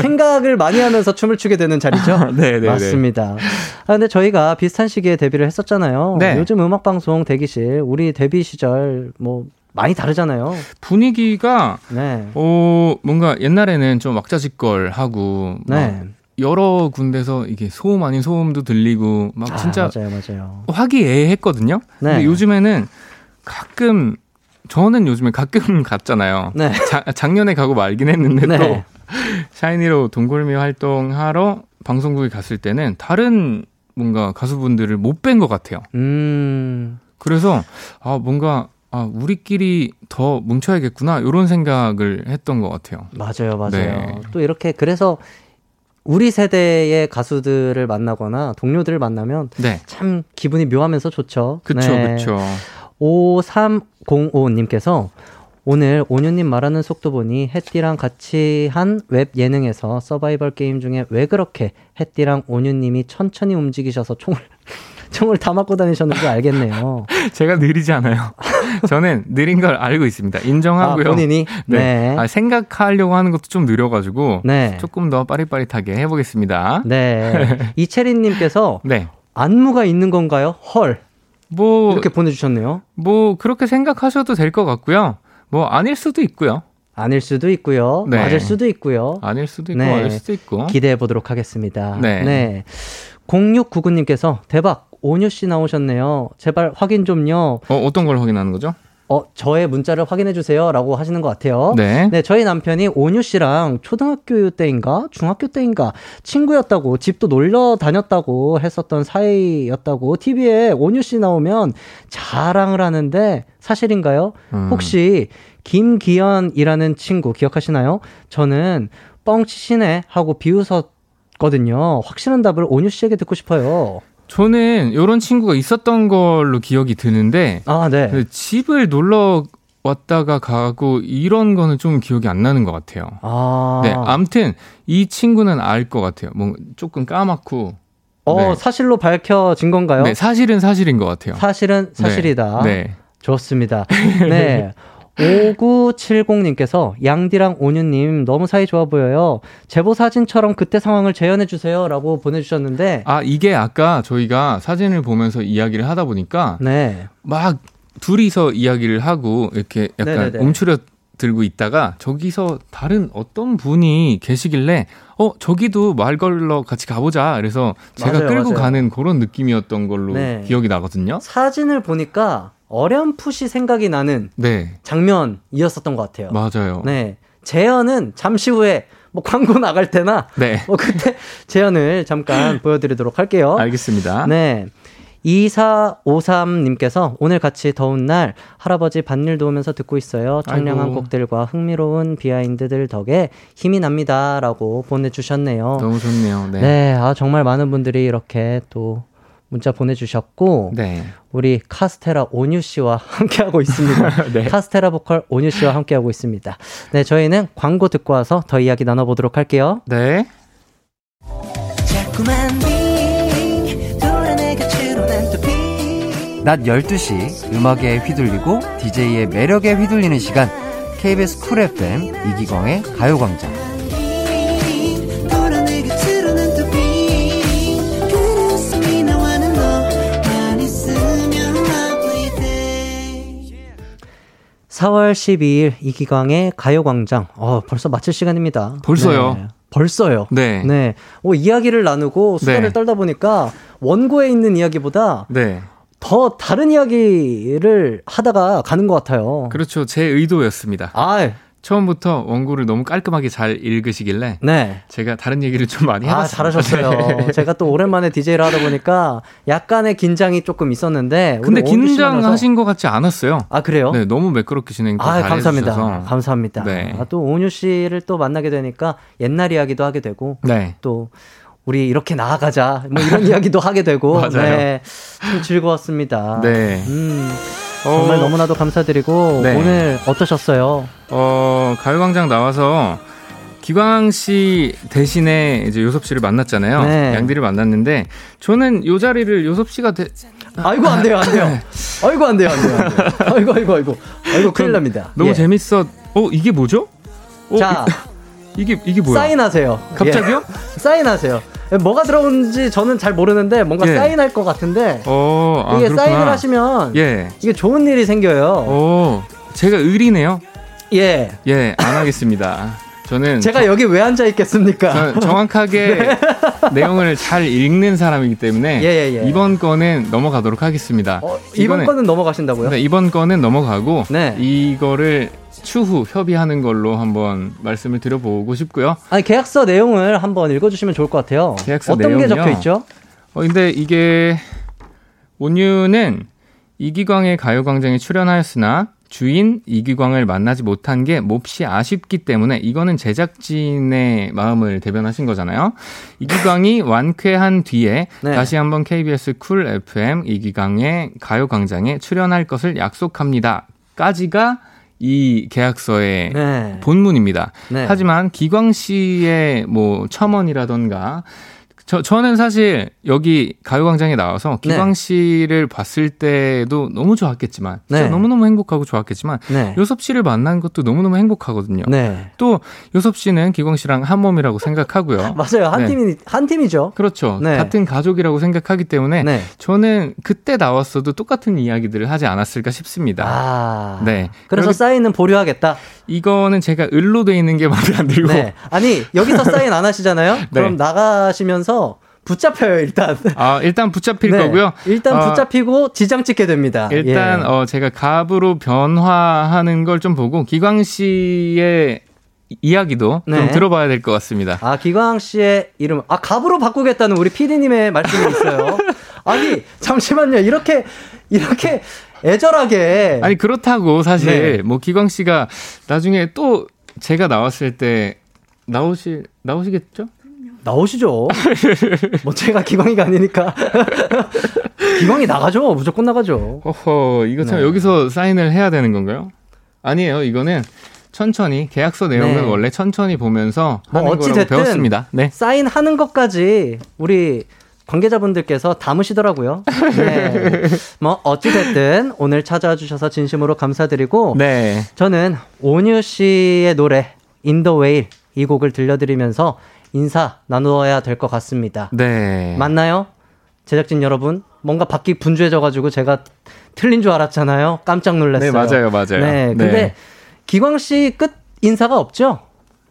생각을 많이 하면서 춤을 추게 되는 자리죠. 네, 네, 맞습니다. 아, 근데 저희가 비슷한 시기에 데뷔를 했었잖아요. 네. 요즘 음악 방송 대기실 우리 데뷔 시절 뭐 많이 다르잖아요. 분위기가 네. 어, 뭔가 옛날에는 좀 왁자지껄하고 네. 여러 군데서 이게 소음 아닌 소음도 들리고 막 진짜 아, 맞아요, 맞아요. 화기애애했거든요. 네. 근데 요즘에는 가끔 저는 요즘에 가끔 갔잖아요. 네. 자, 작년에 가고 말긴 했는데 네. 또 샤이니로 동골미 활동하러 방송국에 갔을 때는 다른 뭔가 가수분들을 못 뵌 것 같아요. 음. 그래서 아 뭔가 아, 우리끼리 더 뭉쳐야겠구나 이런 생각을 했던 것 같아요. 맞아요, 맞아요. 네. 또 이렇게 그래서 우리 세대의 가수들을 만나거나 동료들을 만나면 네. 참 기분이 묘하면서 좋죠. 그렇죠, 네. 그렇죠. 오삼공오님께서 오늘 온유님 말하는 속도 보니 햇띠랑 같이 한 웹 예능에서 서바이벌 게임 중에 왜 그렇게 햇띠랑 온유님이 천천히 움직이셔서 총을 총을 다 맞고 다니셨는지 알겠네요. 제가 느리지 않아요. 저는 느린 걸 알고 있습니다. 인정하고요. 아, 본인이? 네. 네. 아, 생각하려고 하는 것도 좀 느려가지고 네. 조금 더 빠릿빠릿하게 해보겠습니다. 네. 이채린님께서 네. 안무가 있는 건가요? 헐. 뭐 이렇게 보내주셨네요. 뭐 그렇게 생각하셔도 될 것 같고요. 뭐 아닐 수도 있고요. 아닐 수도 있고요. 네. 맞을 수도 있고요. 아닐 수도 있고 네. 맞을 수도 있고. 기대해 보도록 하겠습니다. 네. 네. 공육구구님께서 대박. 온유 씨 나오셨네요. 제발 확인 좀요. 어, 어떤 걸 확인하는 거죠? 어, 저의 문자를 확인해 주세요라고 하시는 것 같아요. 네. 네, 저희 남편이 온유 씨랑 초등학교 때인가 중학교 때인가 친구였다고 집도 놀러 다녔다고 했었던 사이였다고 티비에 온유 씨 나오면 자랑을 하는데 사실인가요? 음. 혹시 김기현이라는 친구 기억하시나요? 저는 뻥치시네 하고 비웃었거든요. 확실한 답을 온유 씨에게 듣고 싶어요. 저는 이런 친구가 있었던 걸로 기억이 드는데 아, 네. 집을 놀러 왔다가 가고 이런 거는 좀 기억이 안 나는 것 같아요. 아. 네, 아무튼 이 친구는 알 것 같아요. 뭐 조금 까맣고 어, 네. 사실로 밝혀진 건가요? 네, 사실은 사실인 것 같아요. 사실은 사실이다. 네, 네. 좋습니다. 네. 오구칠공님께서 양디랑 온유님 너무 사이 좋아 보여요. 제보 사진처럼 그때 상황을 재현해 주세요 라고 보내주셨는데 아 이게 아까 저희가 사진을 보면서 이야기를 하다 보니까 네. 막 둘이서 이야기를 하고 이렇게 약간 네네네. 움츠려 들고 있다가 저기서 다른 어떤 분이 계시길래 어 저기도 말 걸러 같이 가보자 그래서 제가 맞아요, 끌고 맞아요. 가는 그런 느낌이었던 걸로 네. 기억이 나거든요. 사진을 보니까 어렴풋이 생각이 나는 네. 장면이었었던 것 같아요. 맞아요. 네. 재현은 잠시 후에 뭐 광고 나갈 때나 네. 뭐 그때 재현을 잠깐 보여드리도록 할게요. 알겠습니다. 네. 이사오삼님께서 오늘 같이 더운 날 할아버지 밭일 도우면서 듣고 있어요. 청량한 아이고. 곡들과 흥미로운 비하인드들 덕에 힘이 납니다. 라고 보내주셨네요. 너무 좋네요. 네. 네. 아, 정말 많은 분들이 이렇게 또 문자 보내주셨고 네. 우리 카스테라 온유 씨와 함께하고 있습니다. 네. 카스테라 보컬 온유 씨와 함께하고 있습니다. 네, 저희는 광고 듣고 와서 더 이야기 나눠보도록 할게요. 네. 낮 열두 시 음악에 휘둘리고 디제이의 매력에 휘둘리는 시간 케이비에스 쿨 에프엠 이기광의 가요광장 사월 십이일 이기광의 가요광장. 어, 벌써 마칠 시간입니다. 벌써요? 네, 벌써요. 네. 네. 오, 이야기를 나누고 수다를 네. 떨다 보니까 원고에 있는 이야기보다 네. 더 다른 이야기를 하다가 가는 것 같아요. 그렇죠. 제 의도였습니다. 아, 처음부터 원고를 너무 깔끔하게 잘 읽으시길래 네. 제가 다른 얘기를 좀 많이 해봤어요. 아, 잘하셨어요. 네. 제가 또 오랜만에 디제이를 하다 보니까 약간의 긴장이 조금 있었는데 근데 긴장하신 것 같지 않았어요. 아, 그래요? 네, 너무 매끄럽게 진행 아, 잘 감사합니다. 해주셔서 감사합니다. 네. 아, 또 온유 씨를 또 만나게 되니까 옛날 이야기도 하게 되고 네. 또 우리 이렇게 나아가자 뭐 이런 이야기도 하게 되고 맞아요. 네, 좀 즐거웠습니다. 네. 음. 정말 너무나도 감사드리고 네. 오늘 어떠셨어요? 어, 가요광장 나와서 기광 씨 대신에 이제 요섭 씨를 만났잖아요. 네. 양디를 만났는데 저는 이 자리를 요섭 씨가 대, 아이고 안 돼요 안 돼요. 아이고 안 돼요 안 돼요. 안 돼요. 아이고 아이고 아이고. 아이고 큰일 납니다. 너무 예. 재밌어. 어 이게 뭐죠? 어, 자 이게 이게 뭐야? 사인하세요. 갑자기요? 예. 사인하세요. 뭐가 들어오는지 저는 잘 모르는데 뭔가 예. 사인할 것 같은데 오, 아, 이게 그렇구나. 사인을 하시면 예. 이게 좋은 일이 생겨요. 오, 제가 의리네요. 예. 예, 안 하겠습니다. 저는 제가 저, 여기 왜 앉아 있겠습니까? 저는 정확하게 네. 내용을 잘 읽는 사람이기 때문에 예, 예, 예. 이번 거는 넘어가도록 하겠습니다. 어, 이번 이거는, 거는 넘어가신다고요? 네, 이번 거는 넘어가고 네. 이거를 추후 협의하는 걸로 한번 말씀을 드려보고 싶고요. 아니, 계약서 내용을 한번 읽어주시면 좋을 것 같아요. 계약서 어떤 내용이요? 게 적혀 있죠? 어, 근데 이게 온유는 이기광의 가요광장에 출연하였으나 주인 이기광을 만나지 못한 게 몹시 아쉽기 때문에 이거는 제작진의 마음을 대변하신 거잖아요. 이기광이 완쾌한 뒤에 네. 다시 한번 케이비에스 쿨 에프엠 이기광의 가요광장에 출연할 것을 약속합니다. 까지가 이 계약서의 네. 본문입니다. 네. 하지만 기광 씨의 뭐 첨언이라던가 저, 저는 사실 여기 가요광장에 나와서 기광 네. 씨를 봤을 때도 너무 좋았겠지만 진짜 네. 너무너무 행복하고 좋았겠지만 네. 요섭 씨를 만난 것도 너무너무 행복하거든요. 네. 또 요섭 씨는 기광 씨랑 한 몸이라고 생각하고요. 맞아요. 한, 네. 팀이, 한 팀이죠. 그렇죠. 네. 같은 가족이라고 생각하기 때문에 네. 저는 그때 나왔어도 똑같은 이야기들을 하지 않았을까 싶습니다. 아, 네. 그래서 여기, 사인은 보류하겠다. 이거는 제가 을로 돼 있는 게 마음에 안 들고 네. 아니 여기서 사인 안 하시잖아요. 네. 그럼 나가시면서 붙잡혀요. 일단 아 일단 붙잡힐 네, 거고요. 일단 어, 붙잡히고 지장 찍게 됩니다. 일단 예. 어, 제가 갑으로 변화하는 걸 좀 보고 기광 씨의 이야기도 네. 좀 들어봐야 될 것 같습니다. 아 기광 씨의 이름 아 갑으로 바꾸겠다는 우리 피디님의 말씀이 있어요. 아니 잠시만요. 이렇게 이렇게 애절하게 아니 그렇다고 사실 네. 뭐 기광 씨가 나중에 또 제가 나왔을 때 나오실 나오시겠죠? 나오시죠. 뭐 제가 기광이가 아니니까 기광이 나가죠. 무조건 나가죠. 허허 이거 참 네. 여기서 사인을 해야 되는 건가요? 아니에요. 이거는 천천히 계약서 내용은 네. 원래 천천히 보면서 하는 뭐 거라고 배웠습니다. 네. 사인하는 것까지 우리 관계자분들께서 담으시더라고요. 네. 뭐 어찌됐든 오늘 찾아와 주셔서 진심으로 감사드리고 네. 저는 온유 씨의 노래 In the Whale 이 곡을 들려드리면서 인사 나누어야 될 것 같습니다. 네. 맞나요? 제작진 여러분, 뭔가 밖이 분주해져가지고 제가 틀린 줄 알았잖아요. 깜짝 놀랐어요. 네, 맞아요, 맞아요. 네. 근데 네. 기광 씨 끝 인사가 없죠?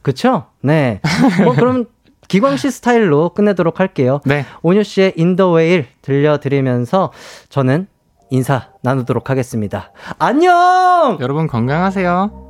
그쵸? 네. 뭐 그럼 기광 씨 스타일로 끝내도록 할게요. 네. 온유 씨의 In the Whale 들려드리면서 저는 인사 나누도록 하겠습니다. 안녕! 여러분 건강하세요.